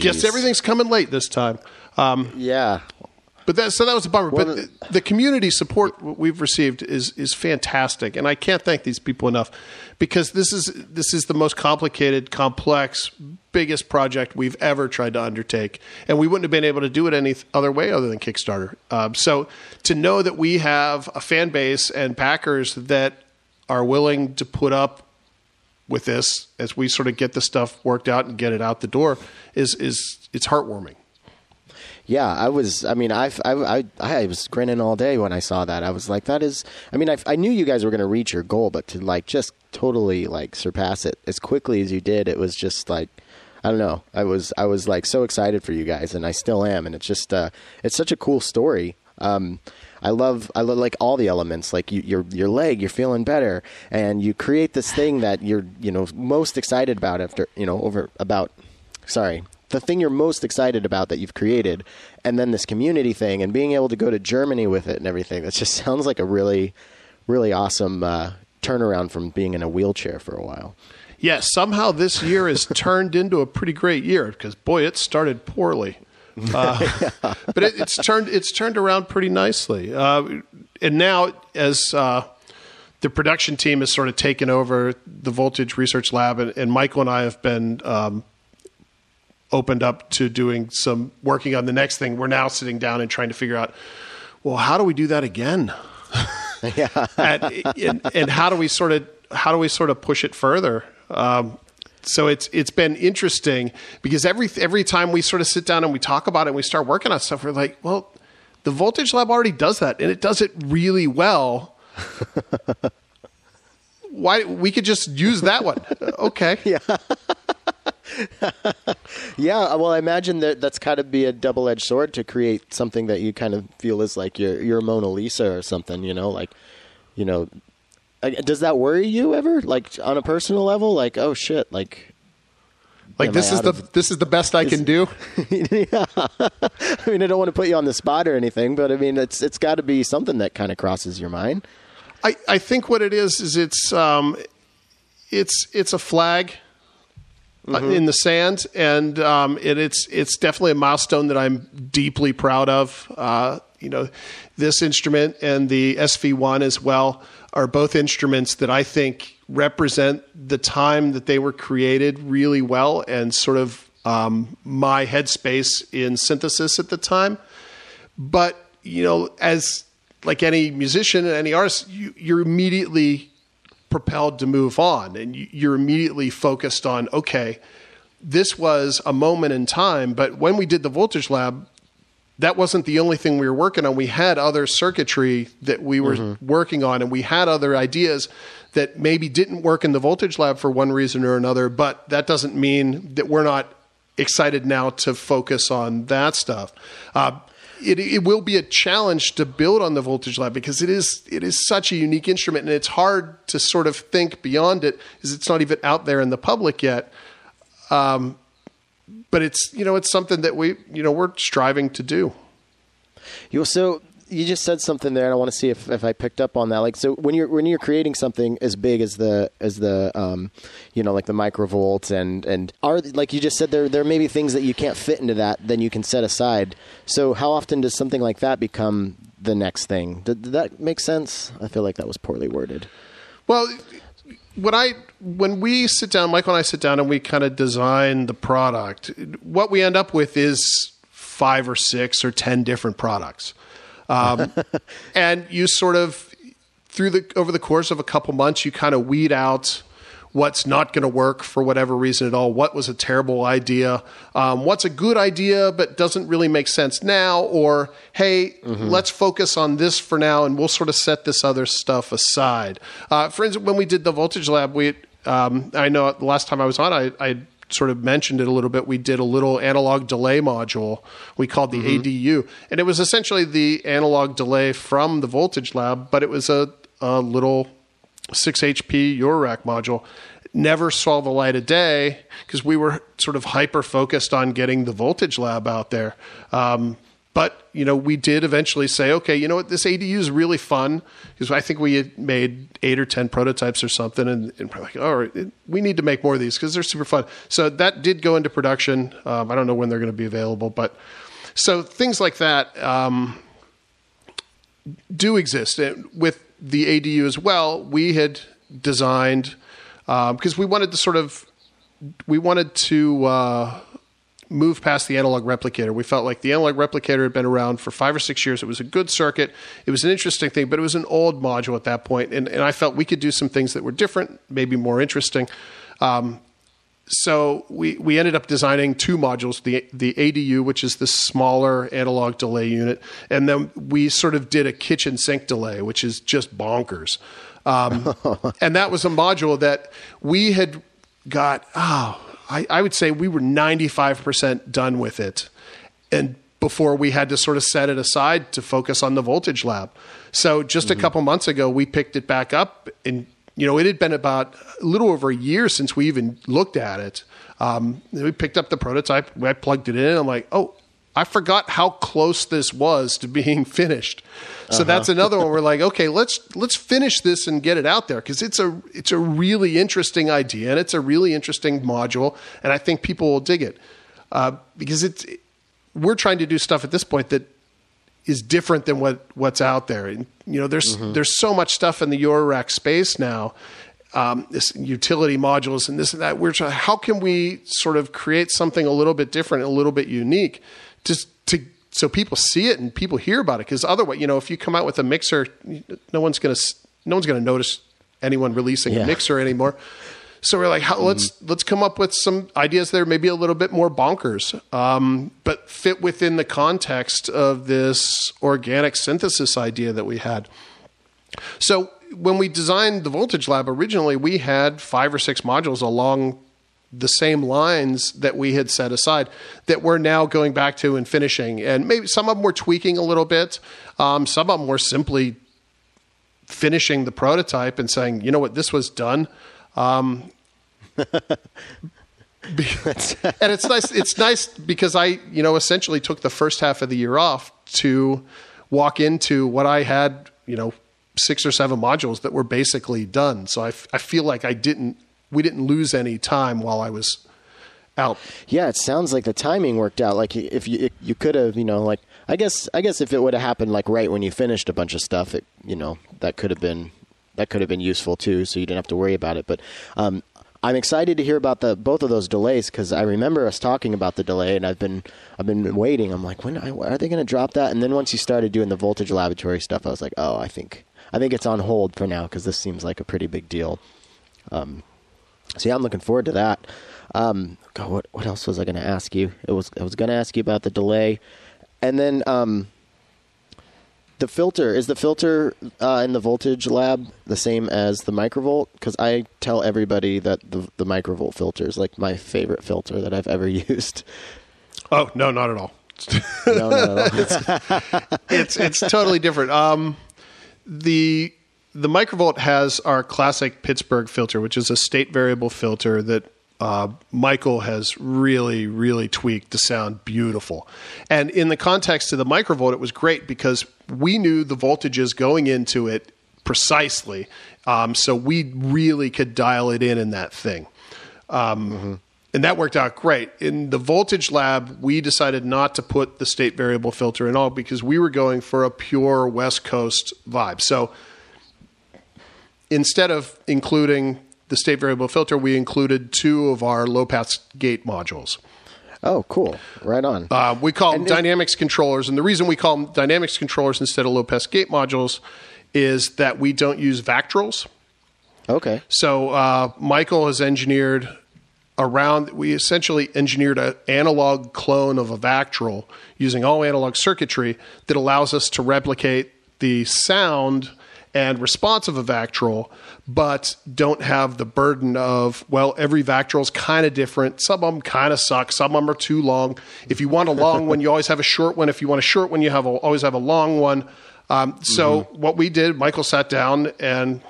guess everything's coming late this time. Yeah. But that was a bummer. Well, but the community support we've received is fantastic, and I can't thank these people enough because this is the most complicated, complex, biggest project we've ever tried to undertake, and we wouldn't have been able to do it any other way other than Kickstarter. So to know that we have a fan base and backers that are willing to put up with this as we sort of get the stuff worked out and get it out the door it's heartwarming. Yeah, I was grinning all day when I saw that. I was like, that is, I mean, I knew you guys were going to reach your goal, but to like just totally like surpass it as quickly as you did, it was just like, I don't know. I was like so excited for you guys, and I still am. And it's just, it's such a cool story. I love like all the elements, like your leg, you're feeling better, and you create this thing that you're, you know, most excited about after, you know, over about, sorry. the thing you're most excited about that you've created, and then this community thing and being able to go to Germany with it and everything. That just sounds like a really, really awesome turnaround from being in a wheelchair for a while. Yes, somehow this year has turned into a pretty great year because, boy, it started poorly. Yeah. But it's turned around pretty nicely. And now as the production team has sort of taken over the Voltage Research Lab, and Michael and I have been opened up to doing some working on the next thing. We're now sitting down and trying to figure out, well, how do we do that again? Yeah. and how do we sort of push it further? So it's been interesting because every time we sort of sit down and we talk about it and we start working on stuff, we're like, well, the Voltage Lab already does that and it does it really well. Why we could just use that one. Okay. Yeah. Yeah. Well, I imagine that's kind of be a double-edged sword to create something that you kind of feel is like your Mona Lisa or something, does that worry you ever, like on a personal level? Like, oh shit! Like this is the best I can do. Yeah, I mean, I don't want to put you on the spot or anything, but I mean, it's got to be something that kind of crosses your mind. I think what it is it's a flag in the sand, and it's definitely a milestone that I'm deeply proud of. This instrument and the SV-1 as well are both instruments that I think represent the time that they were created really well and sort of my headspace in synthesis at the time. But, as like any musician and any artist, you're immediately propelled to move on and you're immediately focused on, okay, this was a moment in time, but when we did the Voltage Lab, that wasn't the only thing we were working on. We had other circuitry that we were working on, and we had other ideas that maybe didn't work in the Voltage Lab for one reason or another, but that doesn't mean that we're not excited now to focus on that stuff. It will be a challenge to build on the Voltage Lab because it is such a unique instrument, and it's hard to sort of think beyond it because it's not even out there in the public yet. But it's something that we're striving to do. You just said something there, and I want to see if I picked up on that. Like, so when you're creating something as big as the Microvolt and are, like you just said, there may be things that you can't fit into that, then you can set aside. So how often does something like that become the next thing? Did that make sense? I feel like that was poorly worded. Well, Michael and I sit down and we kind of design the product, what we end up with is 5 or 6 or 10 different products. And you sort of, over the course of a couple months, you kind of weed out what's not going to work for whatever reason at all. What was a terrible idea? What's a good idea but doesn't really make sense now? Or, hey, let's focus on this for now and we'll sort of set this other stuff aside. For instance, when we did the Voltage Lab, I know the last time I was on, I sort of mentioned it a little bit. We did a little analog delay module we called the ADU. And it was essentially the analog delay from the Voltage Lab, but it was a little 6 HP Eurorack module. Never saw the light of day because we were sort of hyper focused on getting the Voltage Lab out there. But we did eventually say, okay, you know what, this ADU is really fun because I think we had made 8 or 10 prototypes or something, and we're like, all right, we need to make more of these because they're super fun. So that did go into production. I don't know when they're going to be available, but so things like that do exist. With the ADU as well, we had designed because we wanted to move past the analog replicator. We felt like the analog replicator had been around for 5 or 6 years. It was a good circuit. It was an interesting thing, but it was an old module at that point. And I felt we could do some things that were different, maybe more interesting. So we ended up designing 2 modules, the ADU, which is the smaller analog delay unit, and then we sort of did a kitchen sink delay, which is just bonkers. And that was a module that we had got, I would say we were 95% done with it, and before we had to sort of set it aside to focus on the Voltage Lab. So just a couple months ago, we picked it back up and it had been about a little over a year since we even looked at it. We picked up the prototype. I plugged it in. I'm like, oh, I forgot how close this was to being finished. So that's another one. We're like, okay, let's finish this and get it out there, because it's a really interesting idea, and it's a really interesting module, and I think people will dig it, because we're trying to do stuff at this point that is different than what's out there. And you know, there's so much stuff in the Eurorack space now. This utility modules and this and that. We're trying, how can we sort of create something a little bit different, a little bit unique, so people see it and people hear about it? Because otherwise, you know, if you come out with a mixer, no one's gonna notice anyone releasing a mixer anymore. So we're like, let's come up with some ideas that are maybe a little bit more bonkers, but fit within the context of this organic synthesis idea that we had. So when we designed the Voltage Lab originally, we had 5 or 6 modules along the same lines that we had set aside that we're now going back to and finishing. And maybe some of them were tweaking a little bit. Some of them were simply finishing the prototype and saying, you know what, this was done. And it's nice because I, you know, essentially took the first half of the year off to walk into what I had, you know, 6 or 7 modules that were basically done. So I feel like we didn't lose any time while I was out. Yeah, it sounds like the timing worked out. Like if you could have, you know, like I guess if it would have happened like right when you finished a bunch of stuff, it, you know, that could have been useful too, so you didn't have to worry about it. But I'm excited to hear about both of those delays, because I remember us talking about the delay, and I've been waiting. I'm like, when are they going to drop that? And then once you started doing the Voltage Laboratory stuff, I was like, oh, I think it's on hold for now, because this seems like a pretty big deal. So yeah, I'm looking forward to that. God, what else was I going to ask you? I was going to ask you about the delay, and then the filter. Is the filter in the Voltage Lab the same as the Microvolt? Because I tell everybody that the Microvolt filter is like my favorite filter that I've ever used. Oh no, not at all. No, not at all. it's totally different. The Microvolt has our classic Pittsburgh filter, which is a state variable filter that Michael has really, really tweaked to sound beautiful. And in the context of the Microvolt, it was great because we knew the voltages going into it precisely. So we really could dial it in that thing. And that worked out great. In the Voltage Lab, we decided not to put the state variable filter in all, because we were going for a pure West Coast vibe. So instead of including the state variable filter, we included 2 of our low-pass gate modules. Oh, cool. Right on. We call them dynamics controllers. And the reason we call them dynamics controllers instead of low-pass gate modules is that we don't use VACTROLs. Okay. So Michael has engineered... we essentially engineered an analog clone of a VACTROL using all analog circuitry that allows us to replicate the sound and response of a VACTROL, but don't have the burden of, well, every VACTROL is kind of different. Some of them kind of suck. Some of them are too long. If you want a long one, you always have a short one. If you want a short one, you always have a long one. So what we did, Michael sat down, and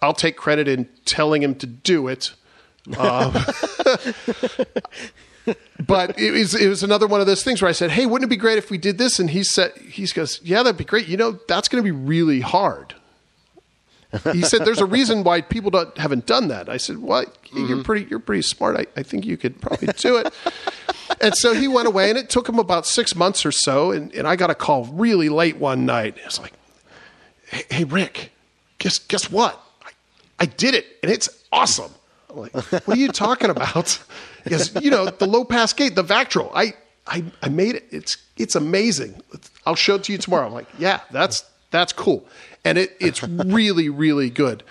I'll take credit in telling him to do it. But it was another one of those things where I said, hey, wouldn't it be great if we did this? And he goes, yeah, that'd be great. You know, that's going to be really hard. He said, there's a reason why people haven't done that. I said, well, you're pretty smart. I think you could probably do it. And so he went away, and it took him about 6 months or so. And I got a call really late one night. I was like, hey Rick, guess what? I did it, and it's awesome. Like, what are you talking about? Because, you know, the low pass gate, the VACTROL, I made it. It's amazing. I'll show it to you tomorrow. I'm like, yeah, that's cool. And it's really, really good.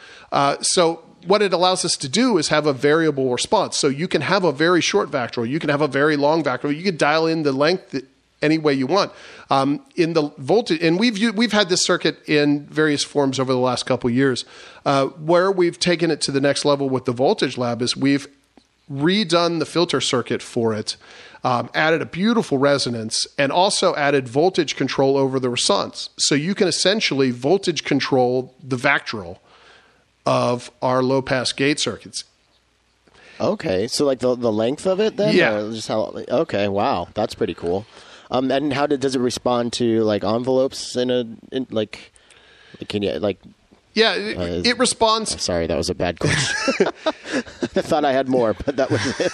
So what it allows us to do is have a variable response. So you can have a very short VACTROL. You can have a very long VACTROL. You can dial in the length any way you want. In the voltage, and we've had this circuit in various forms over the last couple of years. Where we've taken it to the next level with the Voltage Lab is we've redone the filter circuit for it, added a beautiful resonance, and also added voltage control over the response. So you can essentially voltage control the VACTROL of our low pass gate circuits. Okay, so like the length of it then? Yeah. Or just how, okay, wow, that's pretty cool. And how does it respond to like envelopes in a can you like? Yeah, it responds. Oh, sorry, that was a bad question. I thought I had more, but that was it.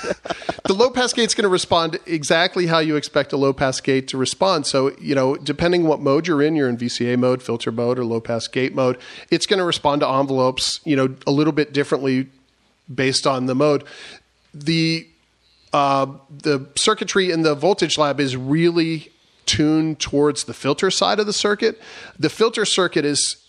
The low pass gate's going to respond exactly how you expect a low pass gate to respond. So, you know, depending what mode you're in VCA mode, filter mode, or low pass gate mode, it's going to respond to envelopes, you know, a little bit differently based on the mode. The circuitry in the voltage lab is really tuned towards the filter side of the circuit. The filter circuit is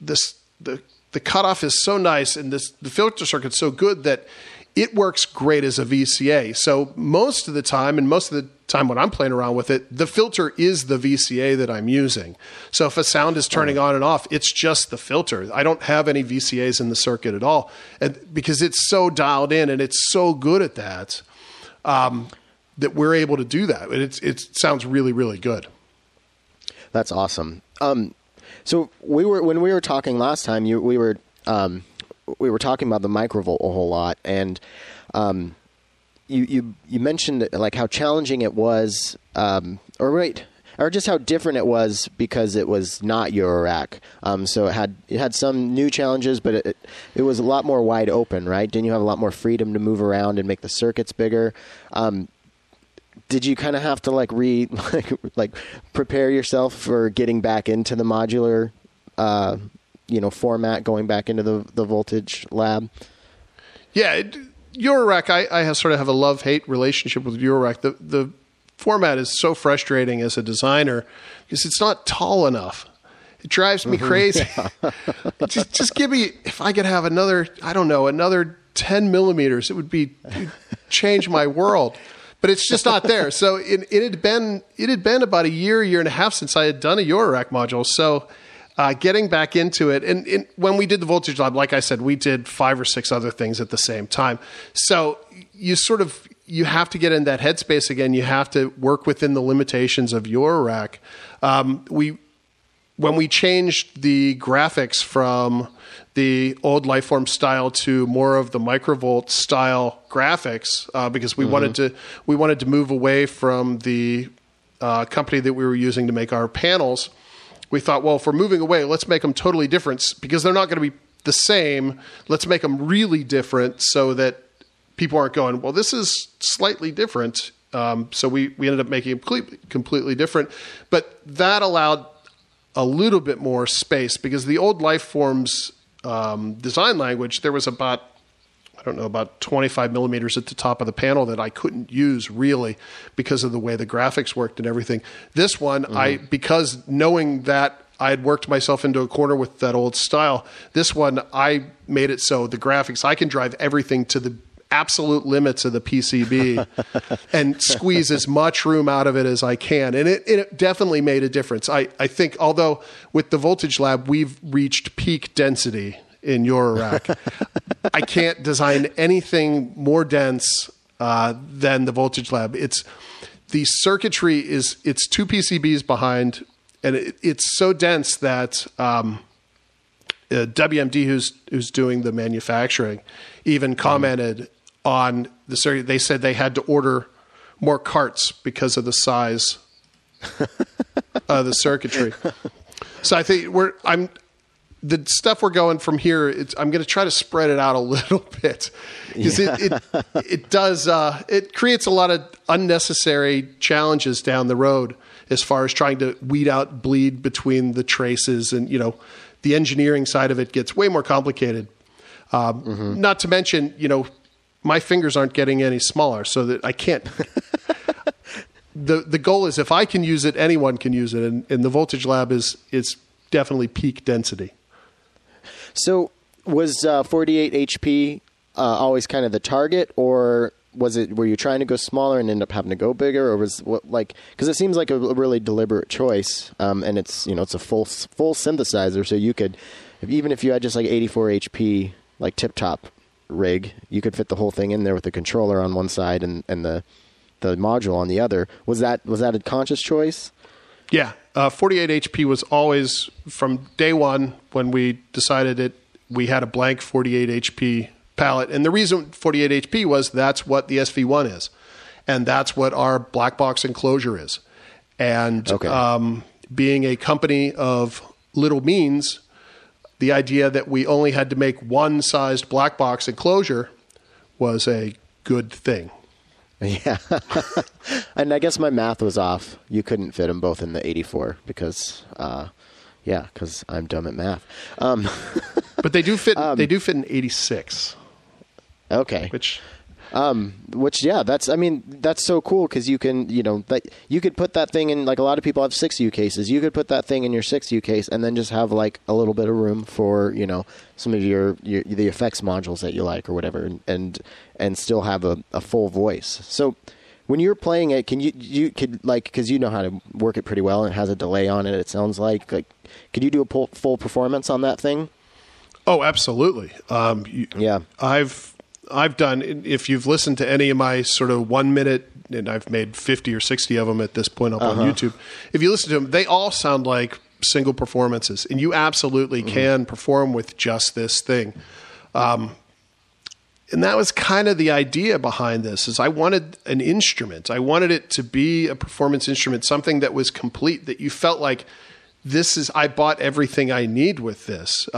this the cutoff is so nice, and the filter circuit's so good that it works great as a VCA. So most of the time, when I'm playing around with it, the filter is the VCA that I'm using. So if a sound is turning on and off, it's just the filter. I don't have any VCAs in the circuit at all, and because it's so dialed in and it's so good at that, that we're able to do that. It sounds really, really good. That's awesome. So when we were talking last time, we were talking about the Microvolt a whole lot, and you mentioned like how challenging it was, or just how different it was because it was not Eurorack. So it had some new challenges, but it was a lot more wide open, right? Didn't you have a lot more freedom to move around and make the circuits bigger? Did you kind of have to prepare yourself for getting back into the modular, format, going back into the voltage lab? Yeah, Eurorack. I sort of have a love-hate relationship with Eurorack. The format is so frustrating as a designer because it's not tall enough. It drives me crazy. Yeah. just give me, if I could have another 10 millimeters, it would change my world. But it's just not there. So it had been about a year and a half since I had done a Eurorack module. So getting back into it, and when we did the voltage lab, like I said, we did 5 or 6 other things at the same time. So you have to get in that headspace again. You have to work within the limitations of Eurorack. When we changed the graphics from the old Lifeform style to more of the Microvolt style graphics, because we wanted to move away from the company that we were using to make our panels. We thought, well, if we're moving away, let's make them totally different because they're not going to be the same. Let's make them really different so that people aren't going, well, this is slightly different. So we ended up making them completely different, but that allowed a little bit more space because the old Lifeforms design language, there was about 25 millimeters at the top of the panel that I couldn't use really because of the way the graphics worked and everything. This one, because knowing that I had worked myself into a corner with that old style, this one, I made it so the graphics, I can drive everything to the absolute limits of the PCB and squeeze as much room out of it as I can. And it definitely made a difference. I think, although with the voltage lab, we've reached peak density in Eurorack. I can't design anything more dense than the voltage lab. The circuitry it's 2 PCBs behind, and it's so dense that WMD, who's doing the manufacturing, even commented on the circuit. They said they had to order more carts because of the size of the circuitry. So I think the stuff we're going from here, I'm going to try to spread it out a little bit because it creates a lot of unnecessary challenges down the road as far as trying to bleed between the traces, and the engineering side of it gets way more complicated. Not to mention, my fingers aren't getting any smaller, so that I can't. The goal is if I can use it, anyone can use it, and the voltage lab is definitely peak density. So was 48 HP always kind of the target, or were you trying to go smaller and end up having to go bigger, or was what because it seems like a really deliberate choice, and it's it's a full synthesizer, so you could, even if you had just like 84 HP. Like Tip Top rig, you could fit the whole thing in there with the controller on one side and the module on the other. Was that a conscious choice? Yeah, 48 HP was always, from day one when we decided it. We had a blank 48 HP palette. And the reason 48 HP was that's what the SV-1 is. And that's what our black box enclosure is. And being a company of little means, the idea that we only had to make one sized black box enclosure was a good thing. Yeah. And I guess my math was off. You couldn't fit them both in the 84 because, yeah, because I'm dumb at math. But they do fit. They do fit in 86. Okay. Which yeah, that's, I mean, that's so cool because you can, you know, that you could put that thing in, like a lot of people have 6U cases. You could put that thing in your 6U case and then just have like a little bit of room for, you know, some of your the effects modules that you like or whatever, and still have a full voice. So when you're playing it, can you could like, because you know how to work it pretty well and it has a delay on it. It sounds like, could you do a full performance on that thing? Oh, absolutely. Yeah, I've done, if you've listened to any of my sort of 1 minute, and I've made 50 or 60 of them at this point up on YouTube. If you listen to them, they all sound like single performances, and you absolutely can perform with just this thing. And that was kind of the idea behind this, is I wanted an instrument. I wanted it to be a performance instrument, something that was complete, that you felt like this is, I bought everything I need with this.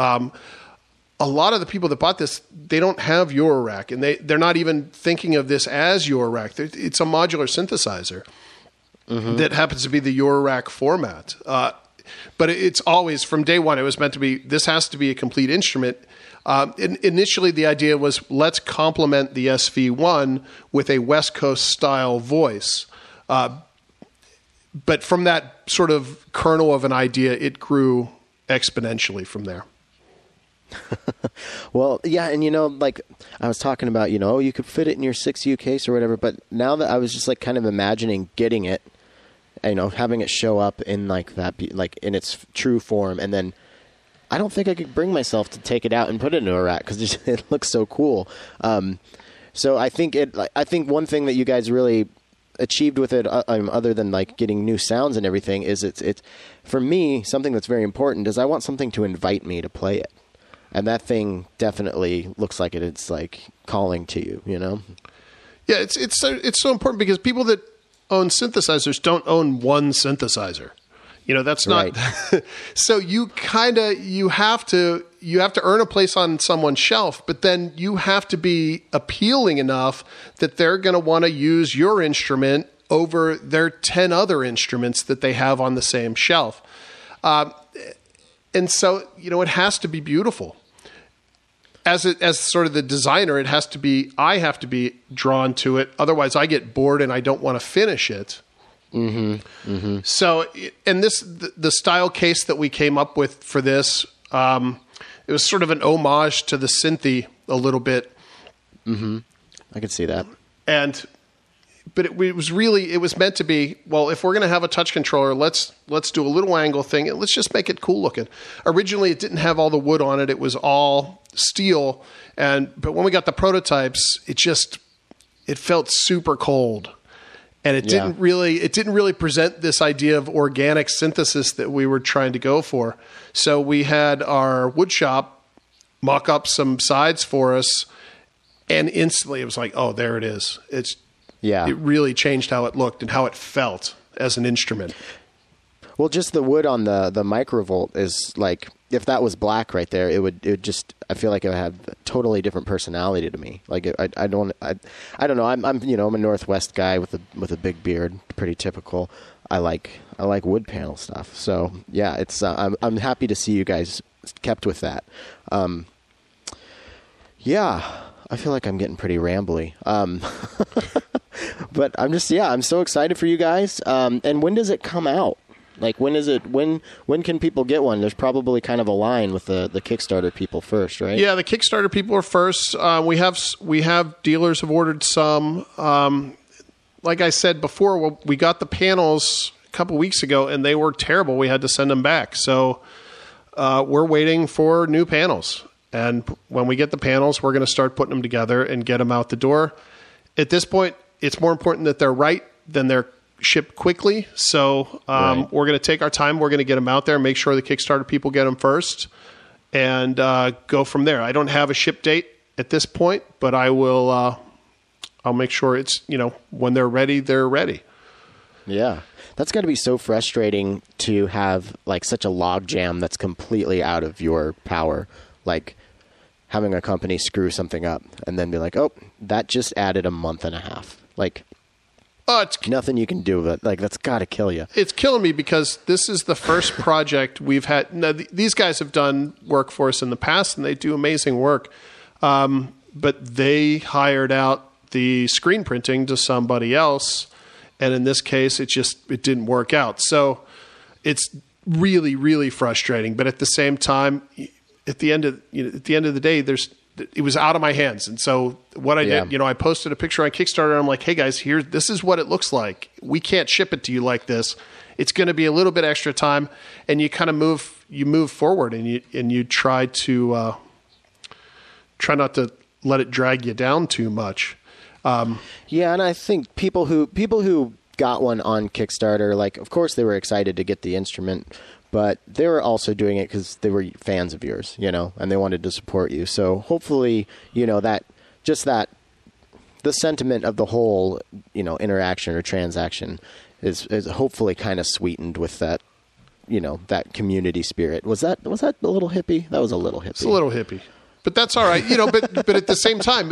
A lot of the people that bought this, they don't have Eurorack, and they're not even thinking of this as Eurorack. It's a modular synthesizer that happens to be the Eurorack format. But it's always, from day one, it was meant to be, this has to be a complete instrument. Initially, the idea was, let's complement the SV-1 with a West Coast-style voice. But from that sort of kernel of an idea, it grew exponentially from there. Well, yeah, and you know, like I was talking about, you know, you could fit it in your 6U case or whatever, but now that I was just like kind of imagining getting it, you know, having it show up in like that, like in its true form, and then I don't think I could bring myself to take it out and put it into a rack because it looks so cool. So I think one thing that you guys really achieved with it, other than like getting new sounds and everything, is it's for me something that's very important is I want something to invite me to play it. And that thing definitely looks like it. It's like calling to you, you know? Yeah, it's so important because people that own synthesizers don't own one synthesizer. You know, that's not... Right. So you have to earn a place on someone's shelf, but then you have to be appealing enough that they're going to want to use your instrument over their 10 other instruments that they have on the same shelf. And so, you know, it has to be beautiful. As sort of the designer, it has to be, I have to be drawn to it. Otherwise, I get bored and I don't want to finish it. So, and the style case that we came up with for this, it was sort of an homage to the Synthy a little bit. I could see that. But it was meant to be, well, if we're going to have a touch controller, let's do a little angle thing and let's just make it cool looking. Originally, it didn't have all the wood on it. It was all steel. But when we got the prototypes, it felt super cold. And it didn't really present this idea of organic synthesis that we were trying to go for. So we had our wood shop mock up some sides for us, and instantly it was like, oh, there it is. Yeah, it really changed how it looked and how it felt as an instrument. Well, just the wood on the Microvolt is like, if that was black right there, it would just, I feel like it would have a totally different personality to me. Like I don't know. I'm a Northwest guy with a big beard, pretty typical. I like wood panel stuff. So yeah, it's I'm happy to see you guys kept with that. Yeah, I feel like I'm getting pretty rambly. But I'm so excited for you guys. And when does it come out? Like, when can people get one? There's probably kind of a line with the Kickstarter people first, right? Yeah, the Kickstarter people are first. We have dealers have ordered some. Like I said before, we got the panels a couple weeks ago and they were terrible. We had to send them back. So, we're waiting for new panels. And when we get the panels, we're going to start putting them together and get them out the door. At this point, it's more important that they're right than they're shipped quickly. So We're going to take our time. We're going to get them out there, make sure the Kickstarter people get them first, and go from there. I don't have a ship date at this point, but I will, I'll make sure it's, you know, when they're ready, they're ready. Yeah. That's got to be so frustrating to have like such a log jam that's completely out of your power. Like having a company screw something up and then be like, oh, that just added a month and a half. Like, oh, it's nothing you can do with it. Like, that's got to kill you. It's killing me because this is the first project we've had. Now, these guys have done work for us in the past, and they do amazing work. But they hired out the screen printing to somebody else, and in this case, it didn't work out. So it's really, really frustrating. But at the same time, at the end of the day, it was out of my hands. And so what I did, I posted a picture on Kickstarter. And I'm like, hey guys, this is what it looks like. We can't ship it to you like this. It's going to be a little bit extra time. And you kind of move forward and you try to, try not to let it drag you down too much. And I think people who got one on Kickstarter, like, of course they were excited to get the instrument, but they were also doing it because they were fans of yours, you know, and they wanted to support you. So hopefully, you know, the sentiment of the whole, you know, interaction or transaction is hopefully kind of sweetened with that, you know, that community spirit. Was that a little hippie? That was a little hippie. It's a little hippie, but that's all right. You know, but at the same time,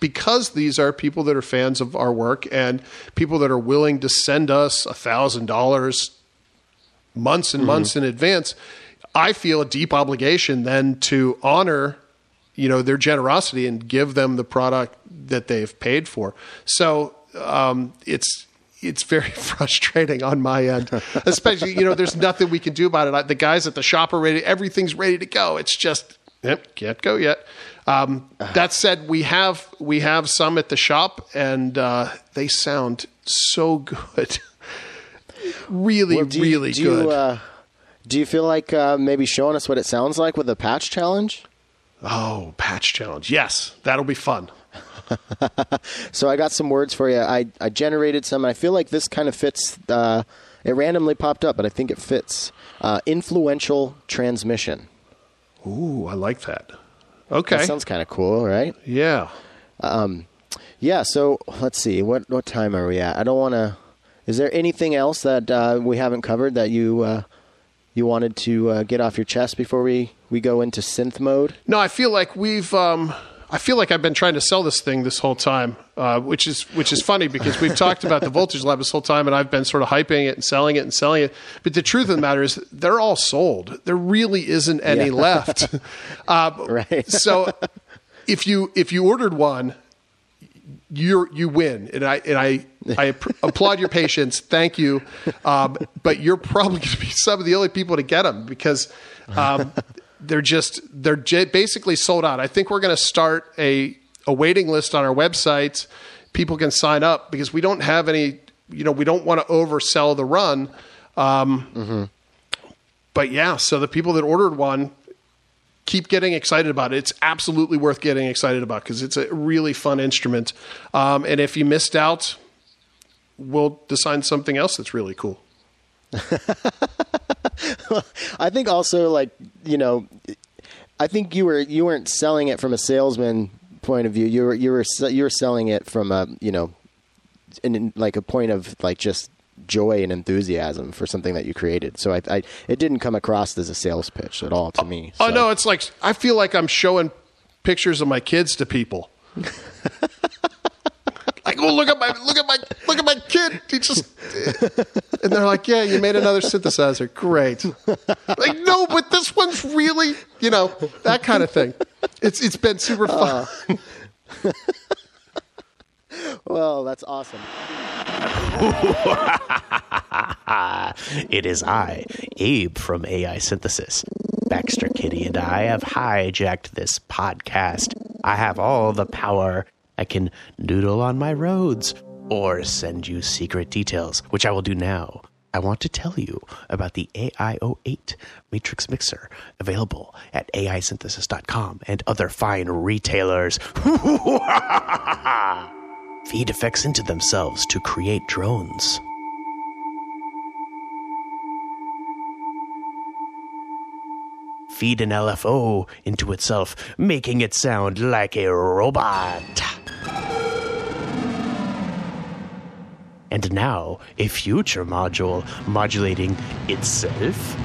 because these are people that are fans of our work and people that are willing to send us $1,000 months and months in advance, I feel a deep obligation then to honor, you know, their generosity and give them the product that they've paid for. So it's very frustrating on my end, especially, you know, there's nothing we can do about it. The guys at the shop are ready. Everything's ready to go. It's just, can't go yet. That said, we have some at the shop, and they sound so good. Really good. Do you feel like maybe showing us what it sounds like with a patch challenge? Oh, patch challenge. Yes, that'll be fun. So I got some words for you. I generated some. And I feel like this kind of fits. It randomly popped up, but I think it fits. Influential transmission. Ooh, I like that. Okay. That sounds kind of cool, right? Yeah. Yeah, so let's see. What time are we at? I don't want to... Is there anything else that we haven't covered that you wanted to get off your chest before we go into synth mode? No, I feel like I've been trying to sell this thing this whole time, which is funny because we've talked about the Voltage Lab this whole time, and I've been sort of hyping it and selling it. But the truth of the matter is, they're all sold. There really isn't any left. Right. So if you ordered one, you win, and I applaud your patience. Thank you, but you're probably going to be some of the only people to get them because they're basically sold out. I think we're going to start a waiting list on our website. People can sign up because we don't have any. You know, we don't want to oversell the run. But yeah, so the people that ordered one, keep getting excited about it. It's absolutely worth getting excited about because it's a really fun instrument. And if you missed out, we'll design something else that's really cool. I think also, like, you know, I think you weren't selling it from a salesman point of view. You were selling it from a, you know, in like a point of like just joy and enthusiasm for something that you created. So I it didn't come across as a sales pitch at all to me. So. Oh no, it's like, I feel like I'm showing pictures of my kids to people. Like, oh, look at my kid. He just, and they're like, yeah, you made another synthesizer. Great. Like, no, but this one's really, you know, that kind of thing. It's been super fun. Well, that's awesome. It is I, Abe from AI Synthesis. Baxter Kitty and I have hijacked this podcast. I have all the power. I can noodle on my roads or send you secret details, which I will do now. I want to tell you about the AI08 Matrix Mixer, available at AIsynthesis.com and other fine retailers. Feed effects into themselves to create drones. feed an LFO into itself, making it sound like a robot. And now, a future module modulating itself?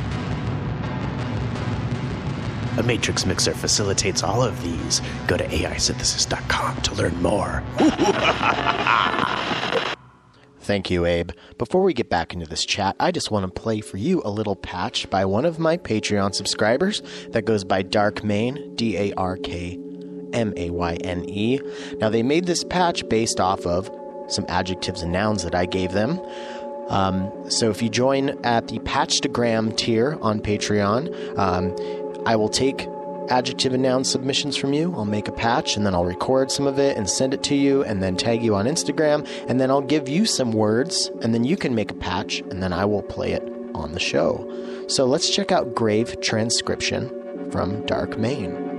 A matrix mixer facilitates all of these. Go to AIsynthesis.com to learn more. Thank you, Abe. Before we get back into this chat, I just want to play for you a little patch by one of my Patreon subscribers that goes by Darkmayne, Darkmayne. Now, they made this patch based off of some adjectives and nouns that I gave them. So if you join at the Patchtagram tier on Patreon, I will take adjective and noun submissions from you. I'll make a patch, and then I'll record some of it and send it to you, and then tag you on Instagram, and then I'll give you some words, and then you can make a patch, and then I will play it on the show. So let's check out Grave Transcription from Darkmayne.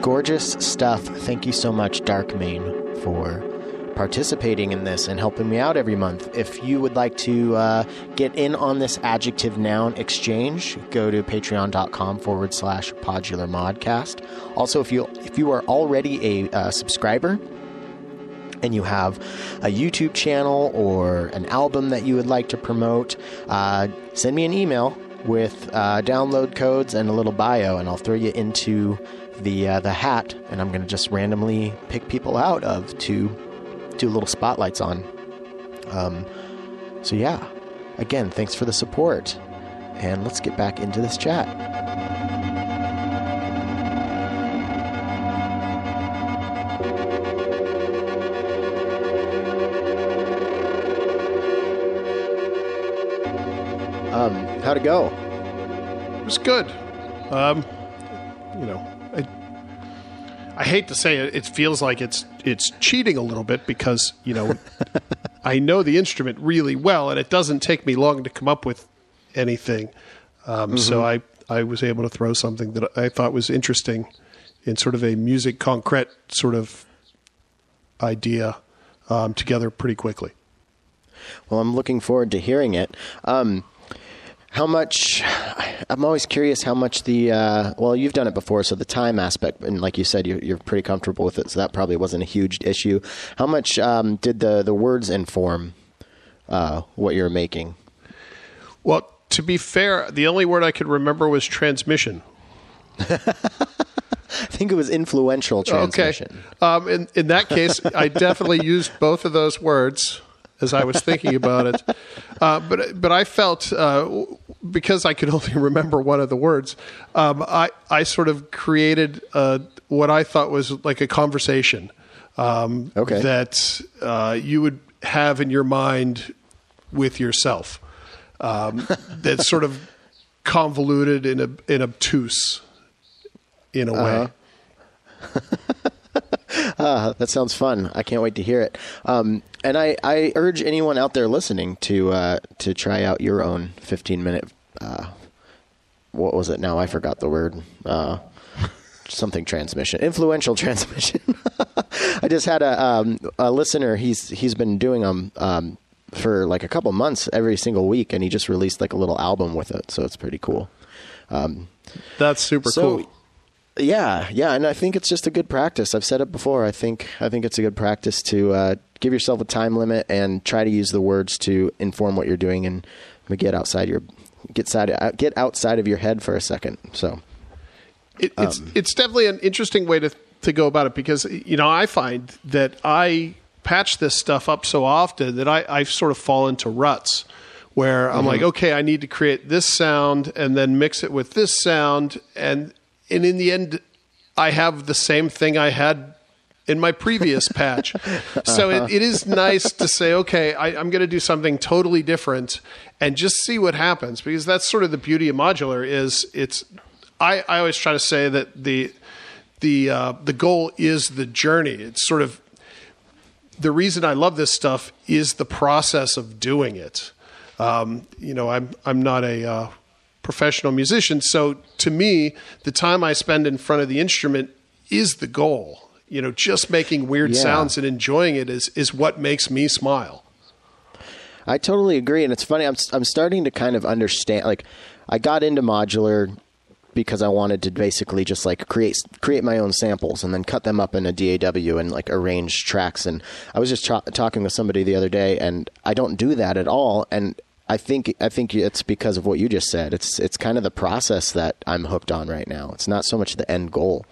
Gorgeous stuff. Thank you so much, Darkmayne, for participating in this and helping me out every month. If you would like to get in on this adjective noun exchange, go to patreon.com/Podular Modcast. Also, if you are already a subscriber and you have a YouTube channel or an album that you would like to promote, send me an email with download codes and a little bio, and I'll throw you into the hat, and I'm going to just randomly pick people out of to do little spotlights on. So yeah, again, thanks for the support, and let's get back into this chat. How'd it go? It was good. I hate to say it, it feels like it's cheating a little bit because, I know the instrument really well, and it doesn't take me long to come up with anything. So I was able to throw something that I thought was interesting in sort of a music concrete sort of idea together pretty quickly. Well, I'm looking forward to hearing it. I'm always curious how much you've done it before, so the time aspect, and like you said, you're pretty comfortable with it, so that probably wasn't a huge issue. How much did the words inform what you were making? Well, to be fair, the only word I could remember was transmission. I think it was influential transmission. Okay. In that case, I definitely used both of those words as I was thinking about it. But I felt, because I could only remember one of the words, I sort of created what I thought was like a conversation that you would have in your mind with yourself. That's sort of convoluted and obtuse in a way. That sounds fun. I can't wait to hear it. And I urge anyone out there listening to try out your own 15-minute, what was it now? I forgot the word. Something transmission. Influential transmission. I just had a listener. He's been doing them for like a couple months every single week, and he just released like a little album with it, so it's pretty cool. That's super cool. Yeah, and I think it's just a good practice. I've said it before. I think it's a good practice to give yourself a time limit and try to use the words to inform what you're doing and get outside of your head for a second. So, It's definitely an interesting way to go about it, because, you know, I find that I patch this stuff up so often that I sort of fall into ruts where I'm like, okay, I need to create this sound and then mix it with this sound. And in the end, I have the same thing I had in my previous patch. So it is nice to say, okay, I'm going to do something totally different and just see what happens, because that's sort of the beauty of modular is I always try to say that the goal is the journey. It's sort of the reason I love this stuff is the process of doing it. You know, I'm not a professional musician, so to me, the time I spend in front of the instrument is the goal. You know, just making weird sounds and enjoying it is what makes me smile. I totally agree, and it's funny. I'm starting to kind of understand. Like, I got into modular because I wanted to basically just like create my own samples and then cut them up in a DAW and like arrange tracks. And I was just talking with somebody the other day, and I don't do that at all. And I think it's because of what you just said. It's kind of the process that I'm hooked on right now. It's not so much the end goal.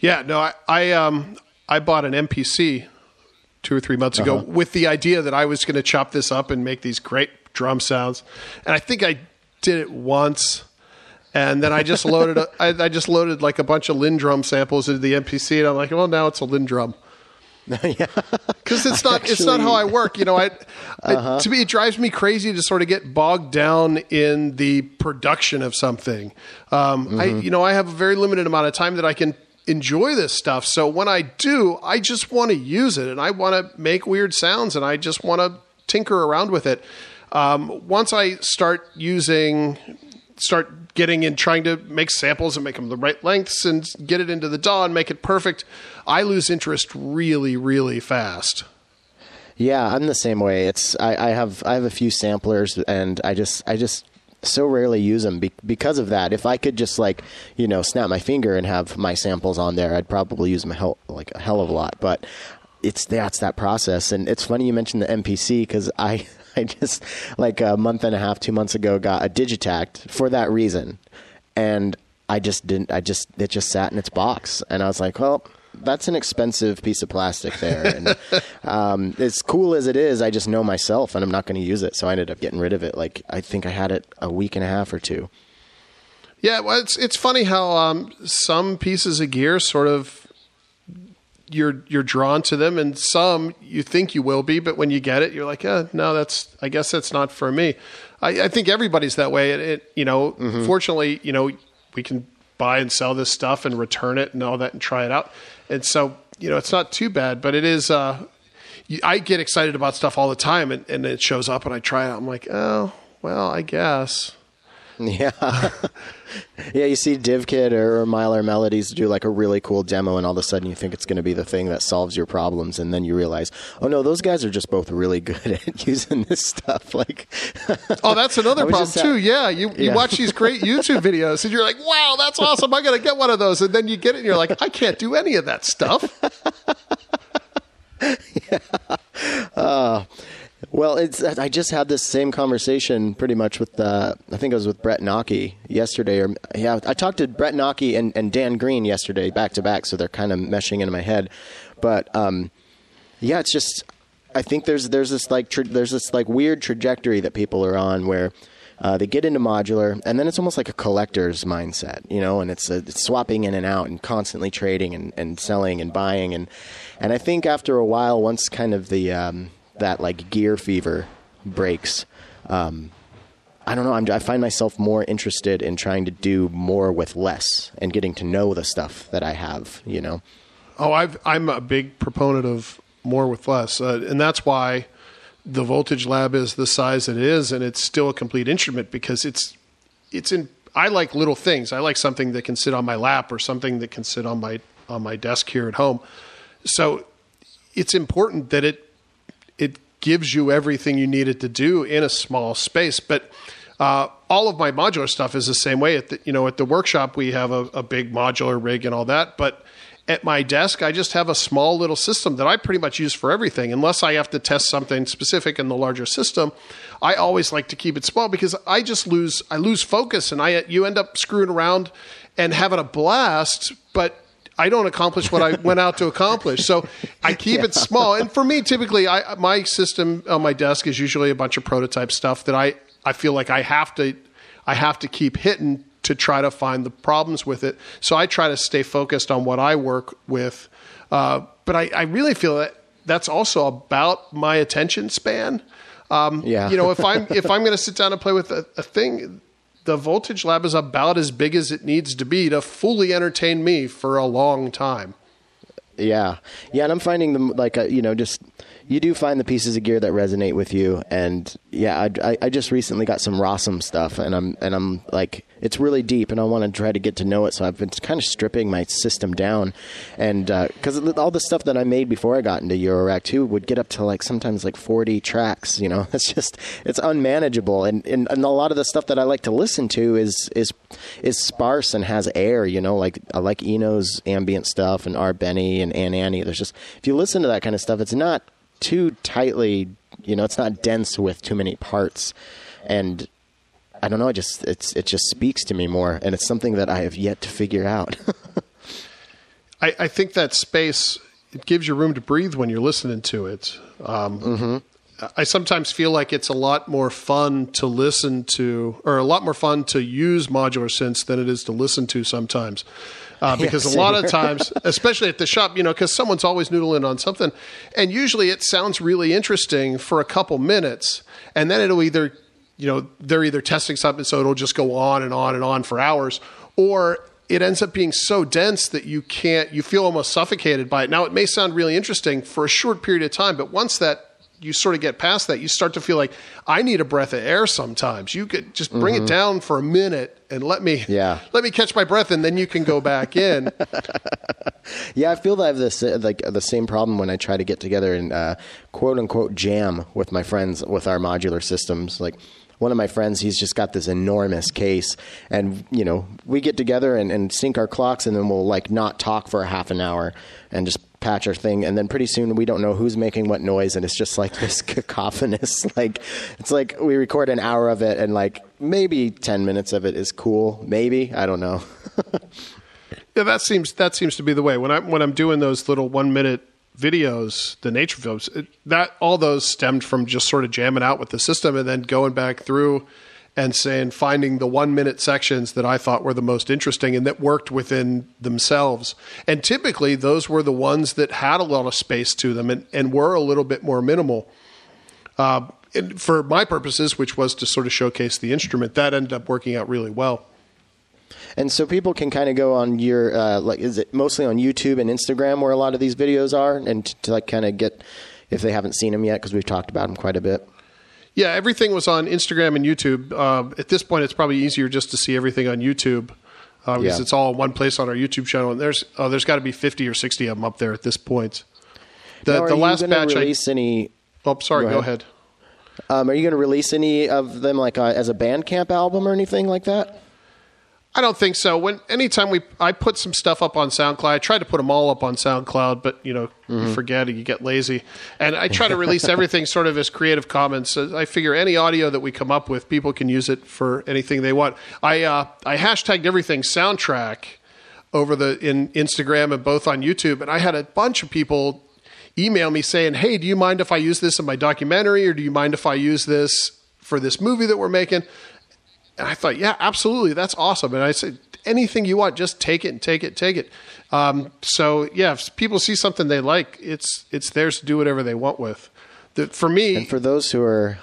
Yeah, no, I bought an MPC 2 or 3 months ago with the idea that I was going to chop this up and make these great drum sounds. And I think I did it once. And then I just loaded I just loaded like a bunch of Lindrum samples into the MPC, and I'm like, well, now it's a Lindrum. Yeah, because it's not how I work. You know, to me, it drives me crazy to sort of get bogged down in the production of something. I have a very limited amount of time that I can enjoy this stuff. So when I do, I just want to use it, and I want to make weird sounds, and I just want to tinker around with it. Once I start getting in, trying to make samples and make them the right lengths and get it into the DAW and make it perfect, I lose interest really, really fast. Yeah, I'm the same way. I have a few samplers, and I just so rarely use them because of that. If I could just like, you know, snap my finger and have my samples on there, I'd probably use them a hell of a lot. But that's that process. And it's funny you mentioned the MPC, because I just, like a month and a half, 2 months ago, got a Digitact for that reason. And it just sat in its box. And I was like, well, that's an expensive piece of plastic there. And as cool as it is, I just know myself and I'm not going to use it. So I ended up getting rid of it. Like, I think I had it a week and a half or two. Yeah. Well, it's funny how some pieces of gear sort of, you're drawn to them, and some you think you will be, but when you get it, you're like, no, I guess that's not for me. I think everybody's that way. Fortunately, you know, we can buy and sell this stuff and return it and all that and try it out. And so, you know, it's not too bad, but it is, I get excited about stuff all the time and it shows up and I try it out. I'm like, oh, well, I guess. Yeah. Yeah, you see DivKit or Mylar Melodies do like a really cool demo, and all of a sudden you think it's going to be the thing that solves your problems, and then you realize, oh no, those guys are just both really good at using this stuff. Like, oh, that's another problem too. Yeah, you watch these great YouTube videos and you're like, wow, that's awesome, I gotta get one of those, and then you get it and you're like, I can't do any of that stuff. Yeah. Well, I just had this same conversation pretty much with, I think it was with Brett Nockey yesterday. I talked to Brett Nockey and Dan Green yesterday back to back, so they're kind of meshing into my head. But it's just, I think there's this weird trajectory that people are on where they get into modular, and then it's almost like a collector's mindset, you know, and it's swapping in and out and constantly trading and selling and buying, and I think after a while, once kind of the that like gear fever breaks. I don't know. I find myself more interested in trying to do more with less and getting to know the stuff that I have, you know? Oh, I'm a big proponent of more with less. And that's why the Voltage Lab is the size it is. And it's still a complete instrument because I like little things. I like something that can sit on my lap or something that can sit on my desk here at home. So it's important that it gives you everything you needed to do in a small space. But all of my modular stuff is the same way. At the workshop, we have a big modular rig and all that. But at my desk, I just have a small little system that I pretty much use for everything. Unless I have to test something specific in the larger system, I always like to keep it small because I lose focus, and you end up screwing around and having a blast, but I don't accomplish what I went out to accomplish. So I keep it small. And for me, typically, my system on my desk is usually a bunch of prototype stuff that I feel like I have to keep hitting to try to find the problems with it. So I try to stay focused on what I work with. But I really feel that that's also about my attention span. You know, if I'm going to sit down and play with a thing, the Voltage Lab is about as big as it needs to be to fully entertain me for a long time. Yeah. Yeah. And I'm finding them like, you do find the pieces of gear that resonate with you. And yeah, I just recently got some Rossum stuff and I'm like, it's really deep and I want to try to get to know it. So I've been kind of stripping my system down and, cause all the stuff that I made before I got into Eurorack 2 would get up to like sometimes like 40 tracks, you know, it's just, it's unmanageable. And a lot of the stuff that I like to listen to is sparse and has air, you know, like I like Eno's ambient stuff and R. Benny and Ann Annie. There's just, if you listen to that kind of stuff, it's not too tightly, you know, it's not dense with too many parts. And I don't know, it just speaks to me more. And it's something that I have yet to figure out. I think that space, it gives you room to breathe when you're listening to it. I sometimes feel like it's a lot more fun to listen to, or a lot more fun to use modular synths than it is to listen to sometimes. Because a lot of times, especially at the shop, you know, because someone's always noodling on something. And usually it sounds really interesting for a couple minutes. And then it'll either, you know, they're either testing something, so it'll just go on and on and on for hours. Or it ends up being so dense that you feel almost suffocated by it. Now, it may sound really interesting for a short period of time, but once that, you sort of get past that, you start to feel like I need a breath of air sometimes. You could just bring it down for a minute and let me catch my breath, and then you can go back in. Yeah, I feel that I have this like the same problem when I try to get together and quote unquote jam with my friends with our modular systems. Like one of my friends, he's just got this enormous case, and you know, we get together and sync our clocks, and then we'll like not talk for a half an hour and just patch our thing, and then pretty soon we don't know who's making what noise, and it's just like this cacophonous, like it's like we record an hour of it and like maybe 10 minutes of it is cool, maybe, I don't know. Yeah, that seems to be the way when I'm doing those little 1 minute videos, the nature films, that all those stemmed from just sort of jamming out with the system and then going back through and finding the 1 minute sections that I thought were the most interesting and that worked within themselves. And typically those were the ones that had a lot of space to them and were a little bit more minimal. And for my purposes, which was to sort of showcase the instrument, that ended up working out really well. And so people can kind of go on your, is it mostly on YouTube and Instagram where a lot of these videos are, and to like kind of get, if they haven't seen them yet, because we've talked about them quite a bit. Yeah, everything was on Instagram and YouTube. At this point, it's probably easier just to see everything on YouTube because it's all in one place on our YouTube channel. And there's got to be 50 or 60 of them up there at this point. The last batch. Oh, sorry. Go ahead. Are you going to release any of them like as a Bandcamp album or anything like that? I don't think so. Anytime I put some stuff up on SoundCloud, I try to put them all up on SoundCloud, but you know, you forget and you get lazy. And I try to release everything sort of as Creative Commons. So I figure any audio that we come up with, people can use it for anything they want. I hashtagged everything soundtrack over in Instagram and both on YouTube, and I had a bunch of people email me saying, "Hey, do you mind if I use this in my documentary, or do you mind if I use this for this movie that we're making?" And I thought, yeah, absolutely. That's awesome. And I said, anything you want, just take it and take it. So yeah, if people see something they like, it's theirs to do whatever they want with. For me, and for those who are,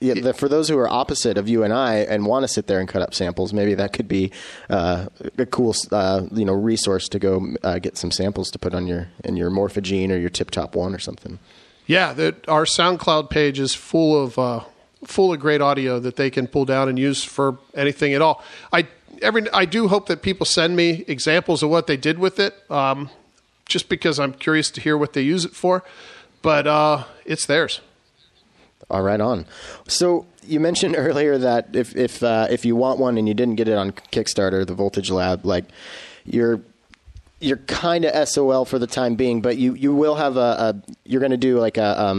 for those who are opposite of you and I and want to sit there and cut up samples, maybe that could be a cool, resource to go get some samples to put on your Morphogene or your Tip Top One or something. Yeah, our SoundCloud page is full of. Full of great audio that they can pull down and use for anything at all. I do hope that people send me examples of what they did with it, just because I'm curious to hear what they use it for. But it's theirs. All right, on. So you mentioned earlier that if you want one and you didn't get it on Kickstarter, the Voltage Lab, like you're kind of SOL for the time being, but you will have you're going to do like I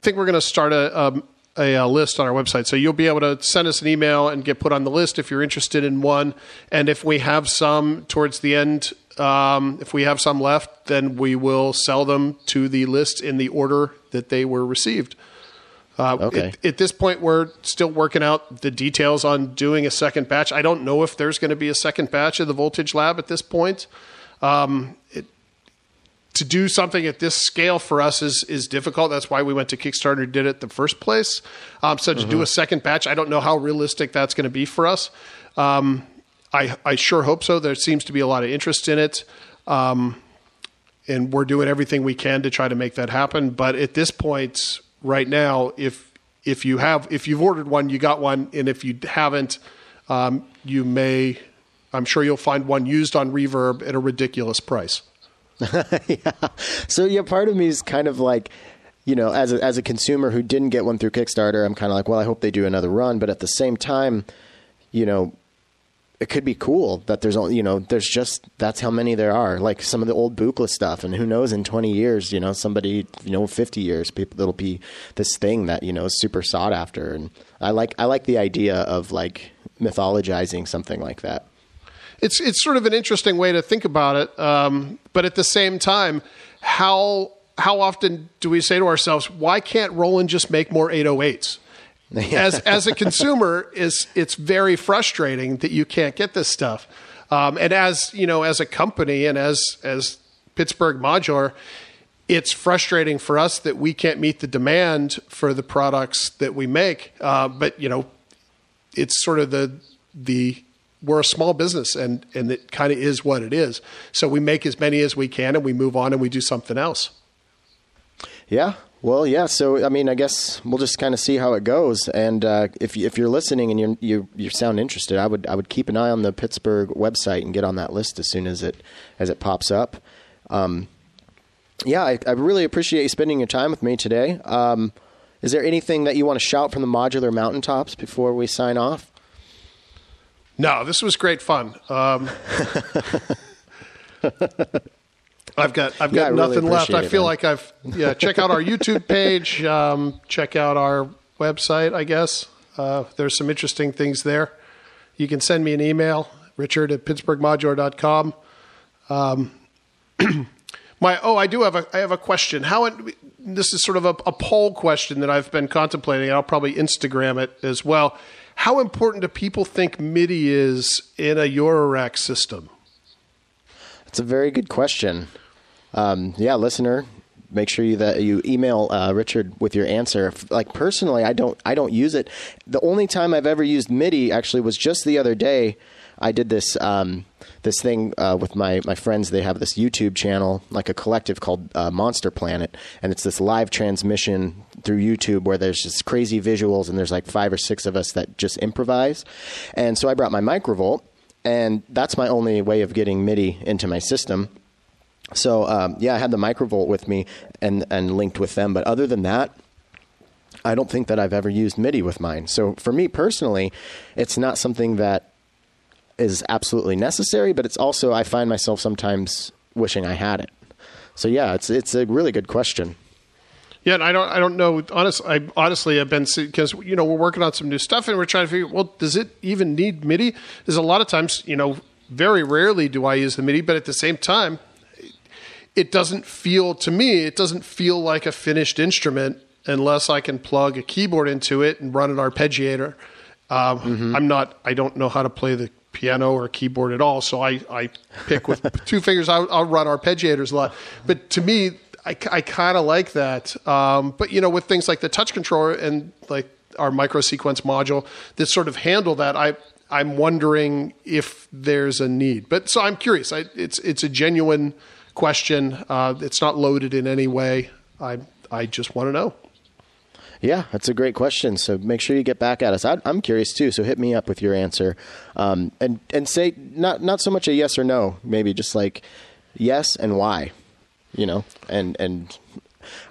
think we're going to start a a list on our website. So you'll be able to send us an email and get put on the list if you're interested in one. And if we have some towards the end, if we have some left, then we will sell them to the list in the order that they were received. Okay. At this point, we're still working out the details on doing a second batch. I don't know if there's going to be a second batch of the Voltage Lab at this point. To do something at this scale for us is difficult. That's why we went to Kickstarter, did it the first place. So to do a second batch, I don't know how realistic that's going to be for us. I sure hope so. There seems to be a lot of interest in it. And we're doing everything we can to try to make that happen. But at this point right now, if you've ordered one, you got one. And if you haven't, I'm sure you'll find one used on Reverb at a ridiculous price. Yeah. So yeah, part of me is kind of like, you know, as a consumer who didn't get one through Kickstarter, I'm kind of like, well, I hope they do another run. But at the same time, you know, it could be cool that there's only, you know, there's just, that's how many there are, like some of the old Buchla stuff. And who knows, in 20 years, you know, somebody, you know, 50 years, people, it'll be this thing that, you know, is super sought after. And I like the idea of like mythologizing something like that. It's sort of an interesting way to think about it, but at the same time, how often do we say to ourselves, why can't Roland just make more 808s? Yeah. As a consumer, it's very frustrating that you can't get this stuff, and as you know, as a company and as Pittsburgh Modular, it's frustrating for us that we can't meet the demand for the products that we make. But you know, it's sort of the we're a small business and it kind of is what it is. So we make as many as we can and we move on and we do something else. Yeah. Well, yeah. So, I mean, I guess we'll just kind of see how it goes. And, if you're listening and you sound interested, I would keep an eye on the Pittsburgh website and get on that list as soon as it pops up. Yeah, I really appreciate you spending your time with me today. Is there anything that you want to shout from the modular mountaintops before we sign off? No, this was great fun. I've got nothing left. I feel like I've, check out our YouTube page. Check out our website, I guess. There's some interesting things there. You can send me an email, richard@pittsburghmodular.com. I have a question. This is sort of a poll question that I've been contemplating. I'll probably Instagram it as well. How important do people think MIDI is in a Eurorack system? That's a very good question. Listener, make sure you email Richard with your answer. Like personally, I don't use it. The only time I've ever used MIDI actually was just the other day. I did this this thing with my friends. They have this YouTube channel, like a collective called Monster Planet, and it's this live transmission through YouTube where there's just crazy visuals, and there's like 5 or 6 of us that just improvise. And so I brought my Microvolt, and that's my only way of getting MIDI into my system. So I had the Microvolt with me and linked with them. But other than that, I don't think that I've ever used MIDI with mine. So for me personally, it's not something that is absolutely necessary, but it's also, I find myself sometimes wishing I had it. So yeah, it's a really good question. Yeah. And I don't know. Honestly, I've been, because, you know, we're working on some new stuff and we're trying to figure, well, does it even need MIDI? There's a lot of times, you know, very rarely do I use the MIDI, but at the same time, it doesn't feel like a finished instrument unless I can plug a keyboard into it and run an arpeggiator. I don't know how to play the piano or keyboard at all. So I pick with 2 fingers. I'll run arpeggiators a lot. But to me, I kind of like that. But, you know, with things like the touch controller and like our microsequence module that sort of handle that, I'm wondering if there's a need. But so I'm curious. It's a genuine question. It's not loaded in any way. I just want to know. Yeah, that's a great question. So make sure you get back at us. I'm curious too, so hit me up with your answer, and say not so much a yes or no, maybe just like yes and why, you know. And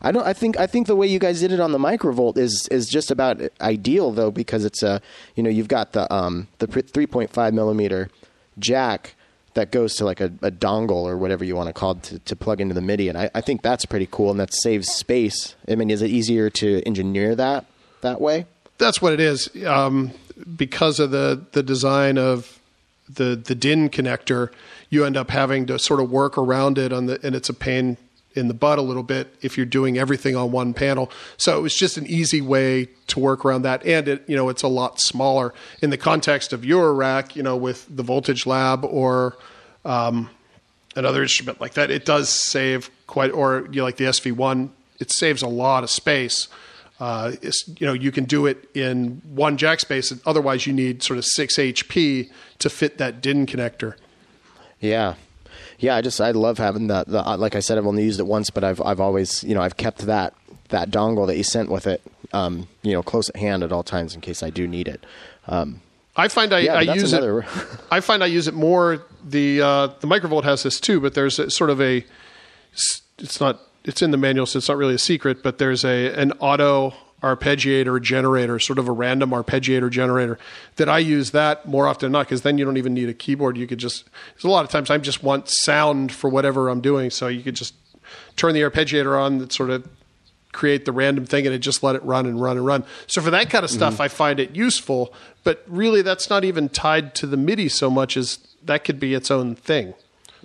I think the way you guys did it on the Microvolt is just about ideal though, because it's a, you know, you've got the 3.5 millimeter jack that goes to like a dongle or whatever you want to call it to plug into the MIDI. And I think that's pretty cool. And that saves space. I mean, is it easier to engineer that? that way? That's what it is. Because of the design of the DIN connector, you end up having to sort of work around it on the, and it's a pain in the butt a little bit if you're doing everything on one panel. So it was just an easy way to work around that. And it, you know, it's a lot smaller in the context of Eurorack, you know, with the Voltage Lab or another instrument like that. It does save quite, or you know, like the SV-1, it saves a lot of space. You know, you can do it in one jack space, and otherwise you need sort of 6 HP to fit that DIN connector. Yeah. Yeah, I love having the like I said, I've only used it once, but I've always, you know, I've kept that dongle that you sent with it, you know, close at hand at all times in case I do need it. I use it more. The Microvolt has this too, but there's it's in the manual, so it's not really a secret, but there's an auto arpeggiator generator, sort of a random arpeggiator generator that I use that more often than not, because then you don't even need a keyboard. You could just, there's a lot of times I just want sound for whatever I'm doing. So you could just turn the arpeggiator on that sort of create the random thing, and it just let it run and run and run. So for that kind of stuff, I find it useful, but really that's not even tied to the MIDI so much as that could be its own thing.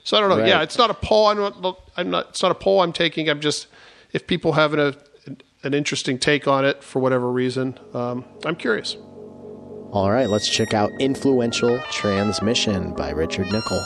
So I don't know. Right. Yeah. It's not a poll. It's not a poll I'm taking. I'm just, if people have an interesting take on it for whatever reason, I'm curious. All right, let's check out Influential Transmission by Richard Nickel.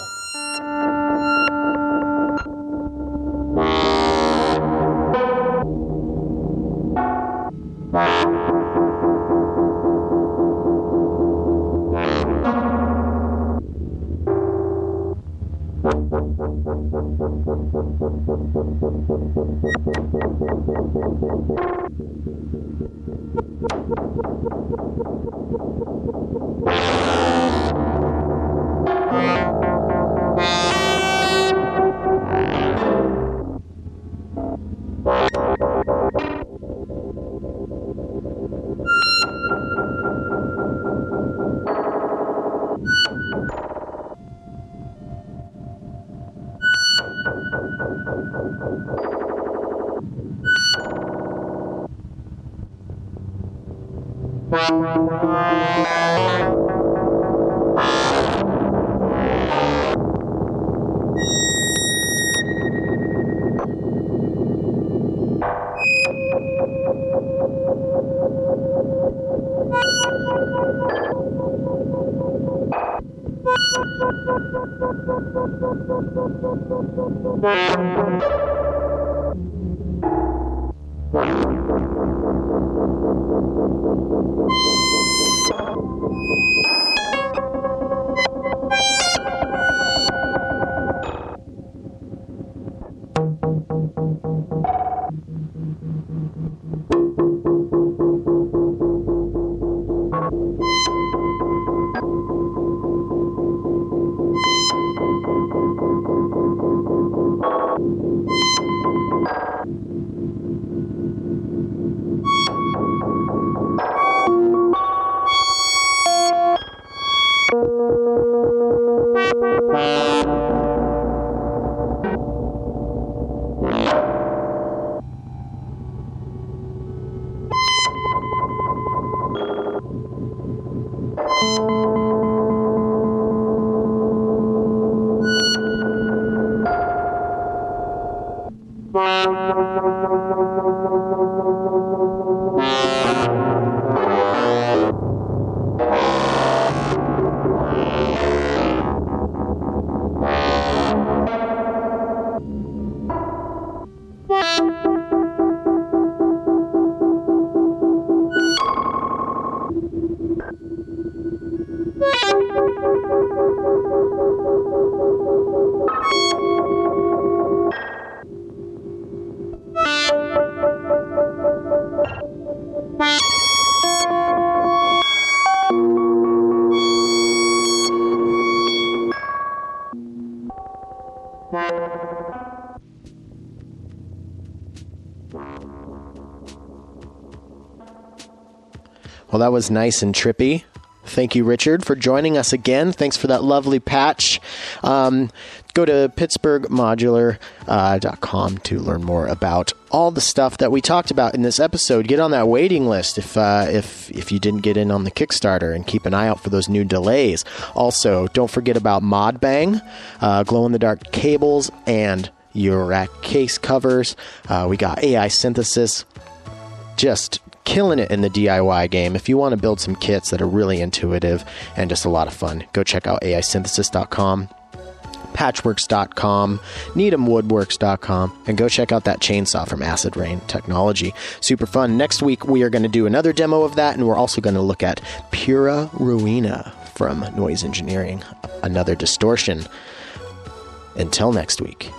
Well, that was nice and trippy. Thank you, Richard, for joining us again. Thanks for that lovely patch. Go to PittsburghModular.com to learn more about all the stuff that we talked about in this episode. Get on that waiting list if you didn't get in on the Kickstarter, and keep an eye out for those new delays. Also, don't forget about ModBang, glow-in-the-dark cables, and Eurorack case covers. We got AI Synthesis. Just killing it in the DIY game. If you want to build some kits that are really intuitive and just a lot of fun, go check out AISynthesis.com. Patchworks.com, NeedhamWoodworks.com, and go check out that chainsaw from Acid Rain Technology. Super fun. Next week, we are going to do another demo of that, and we're also going to look at Pura Ruina from Noise Engineering, another distortion. Until next week.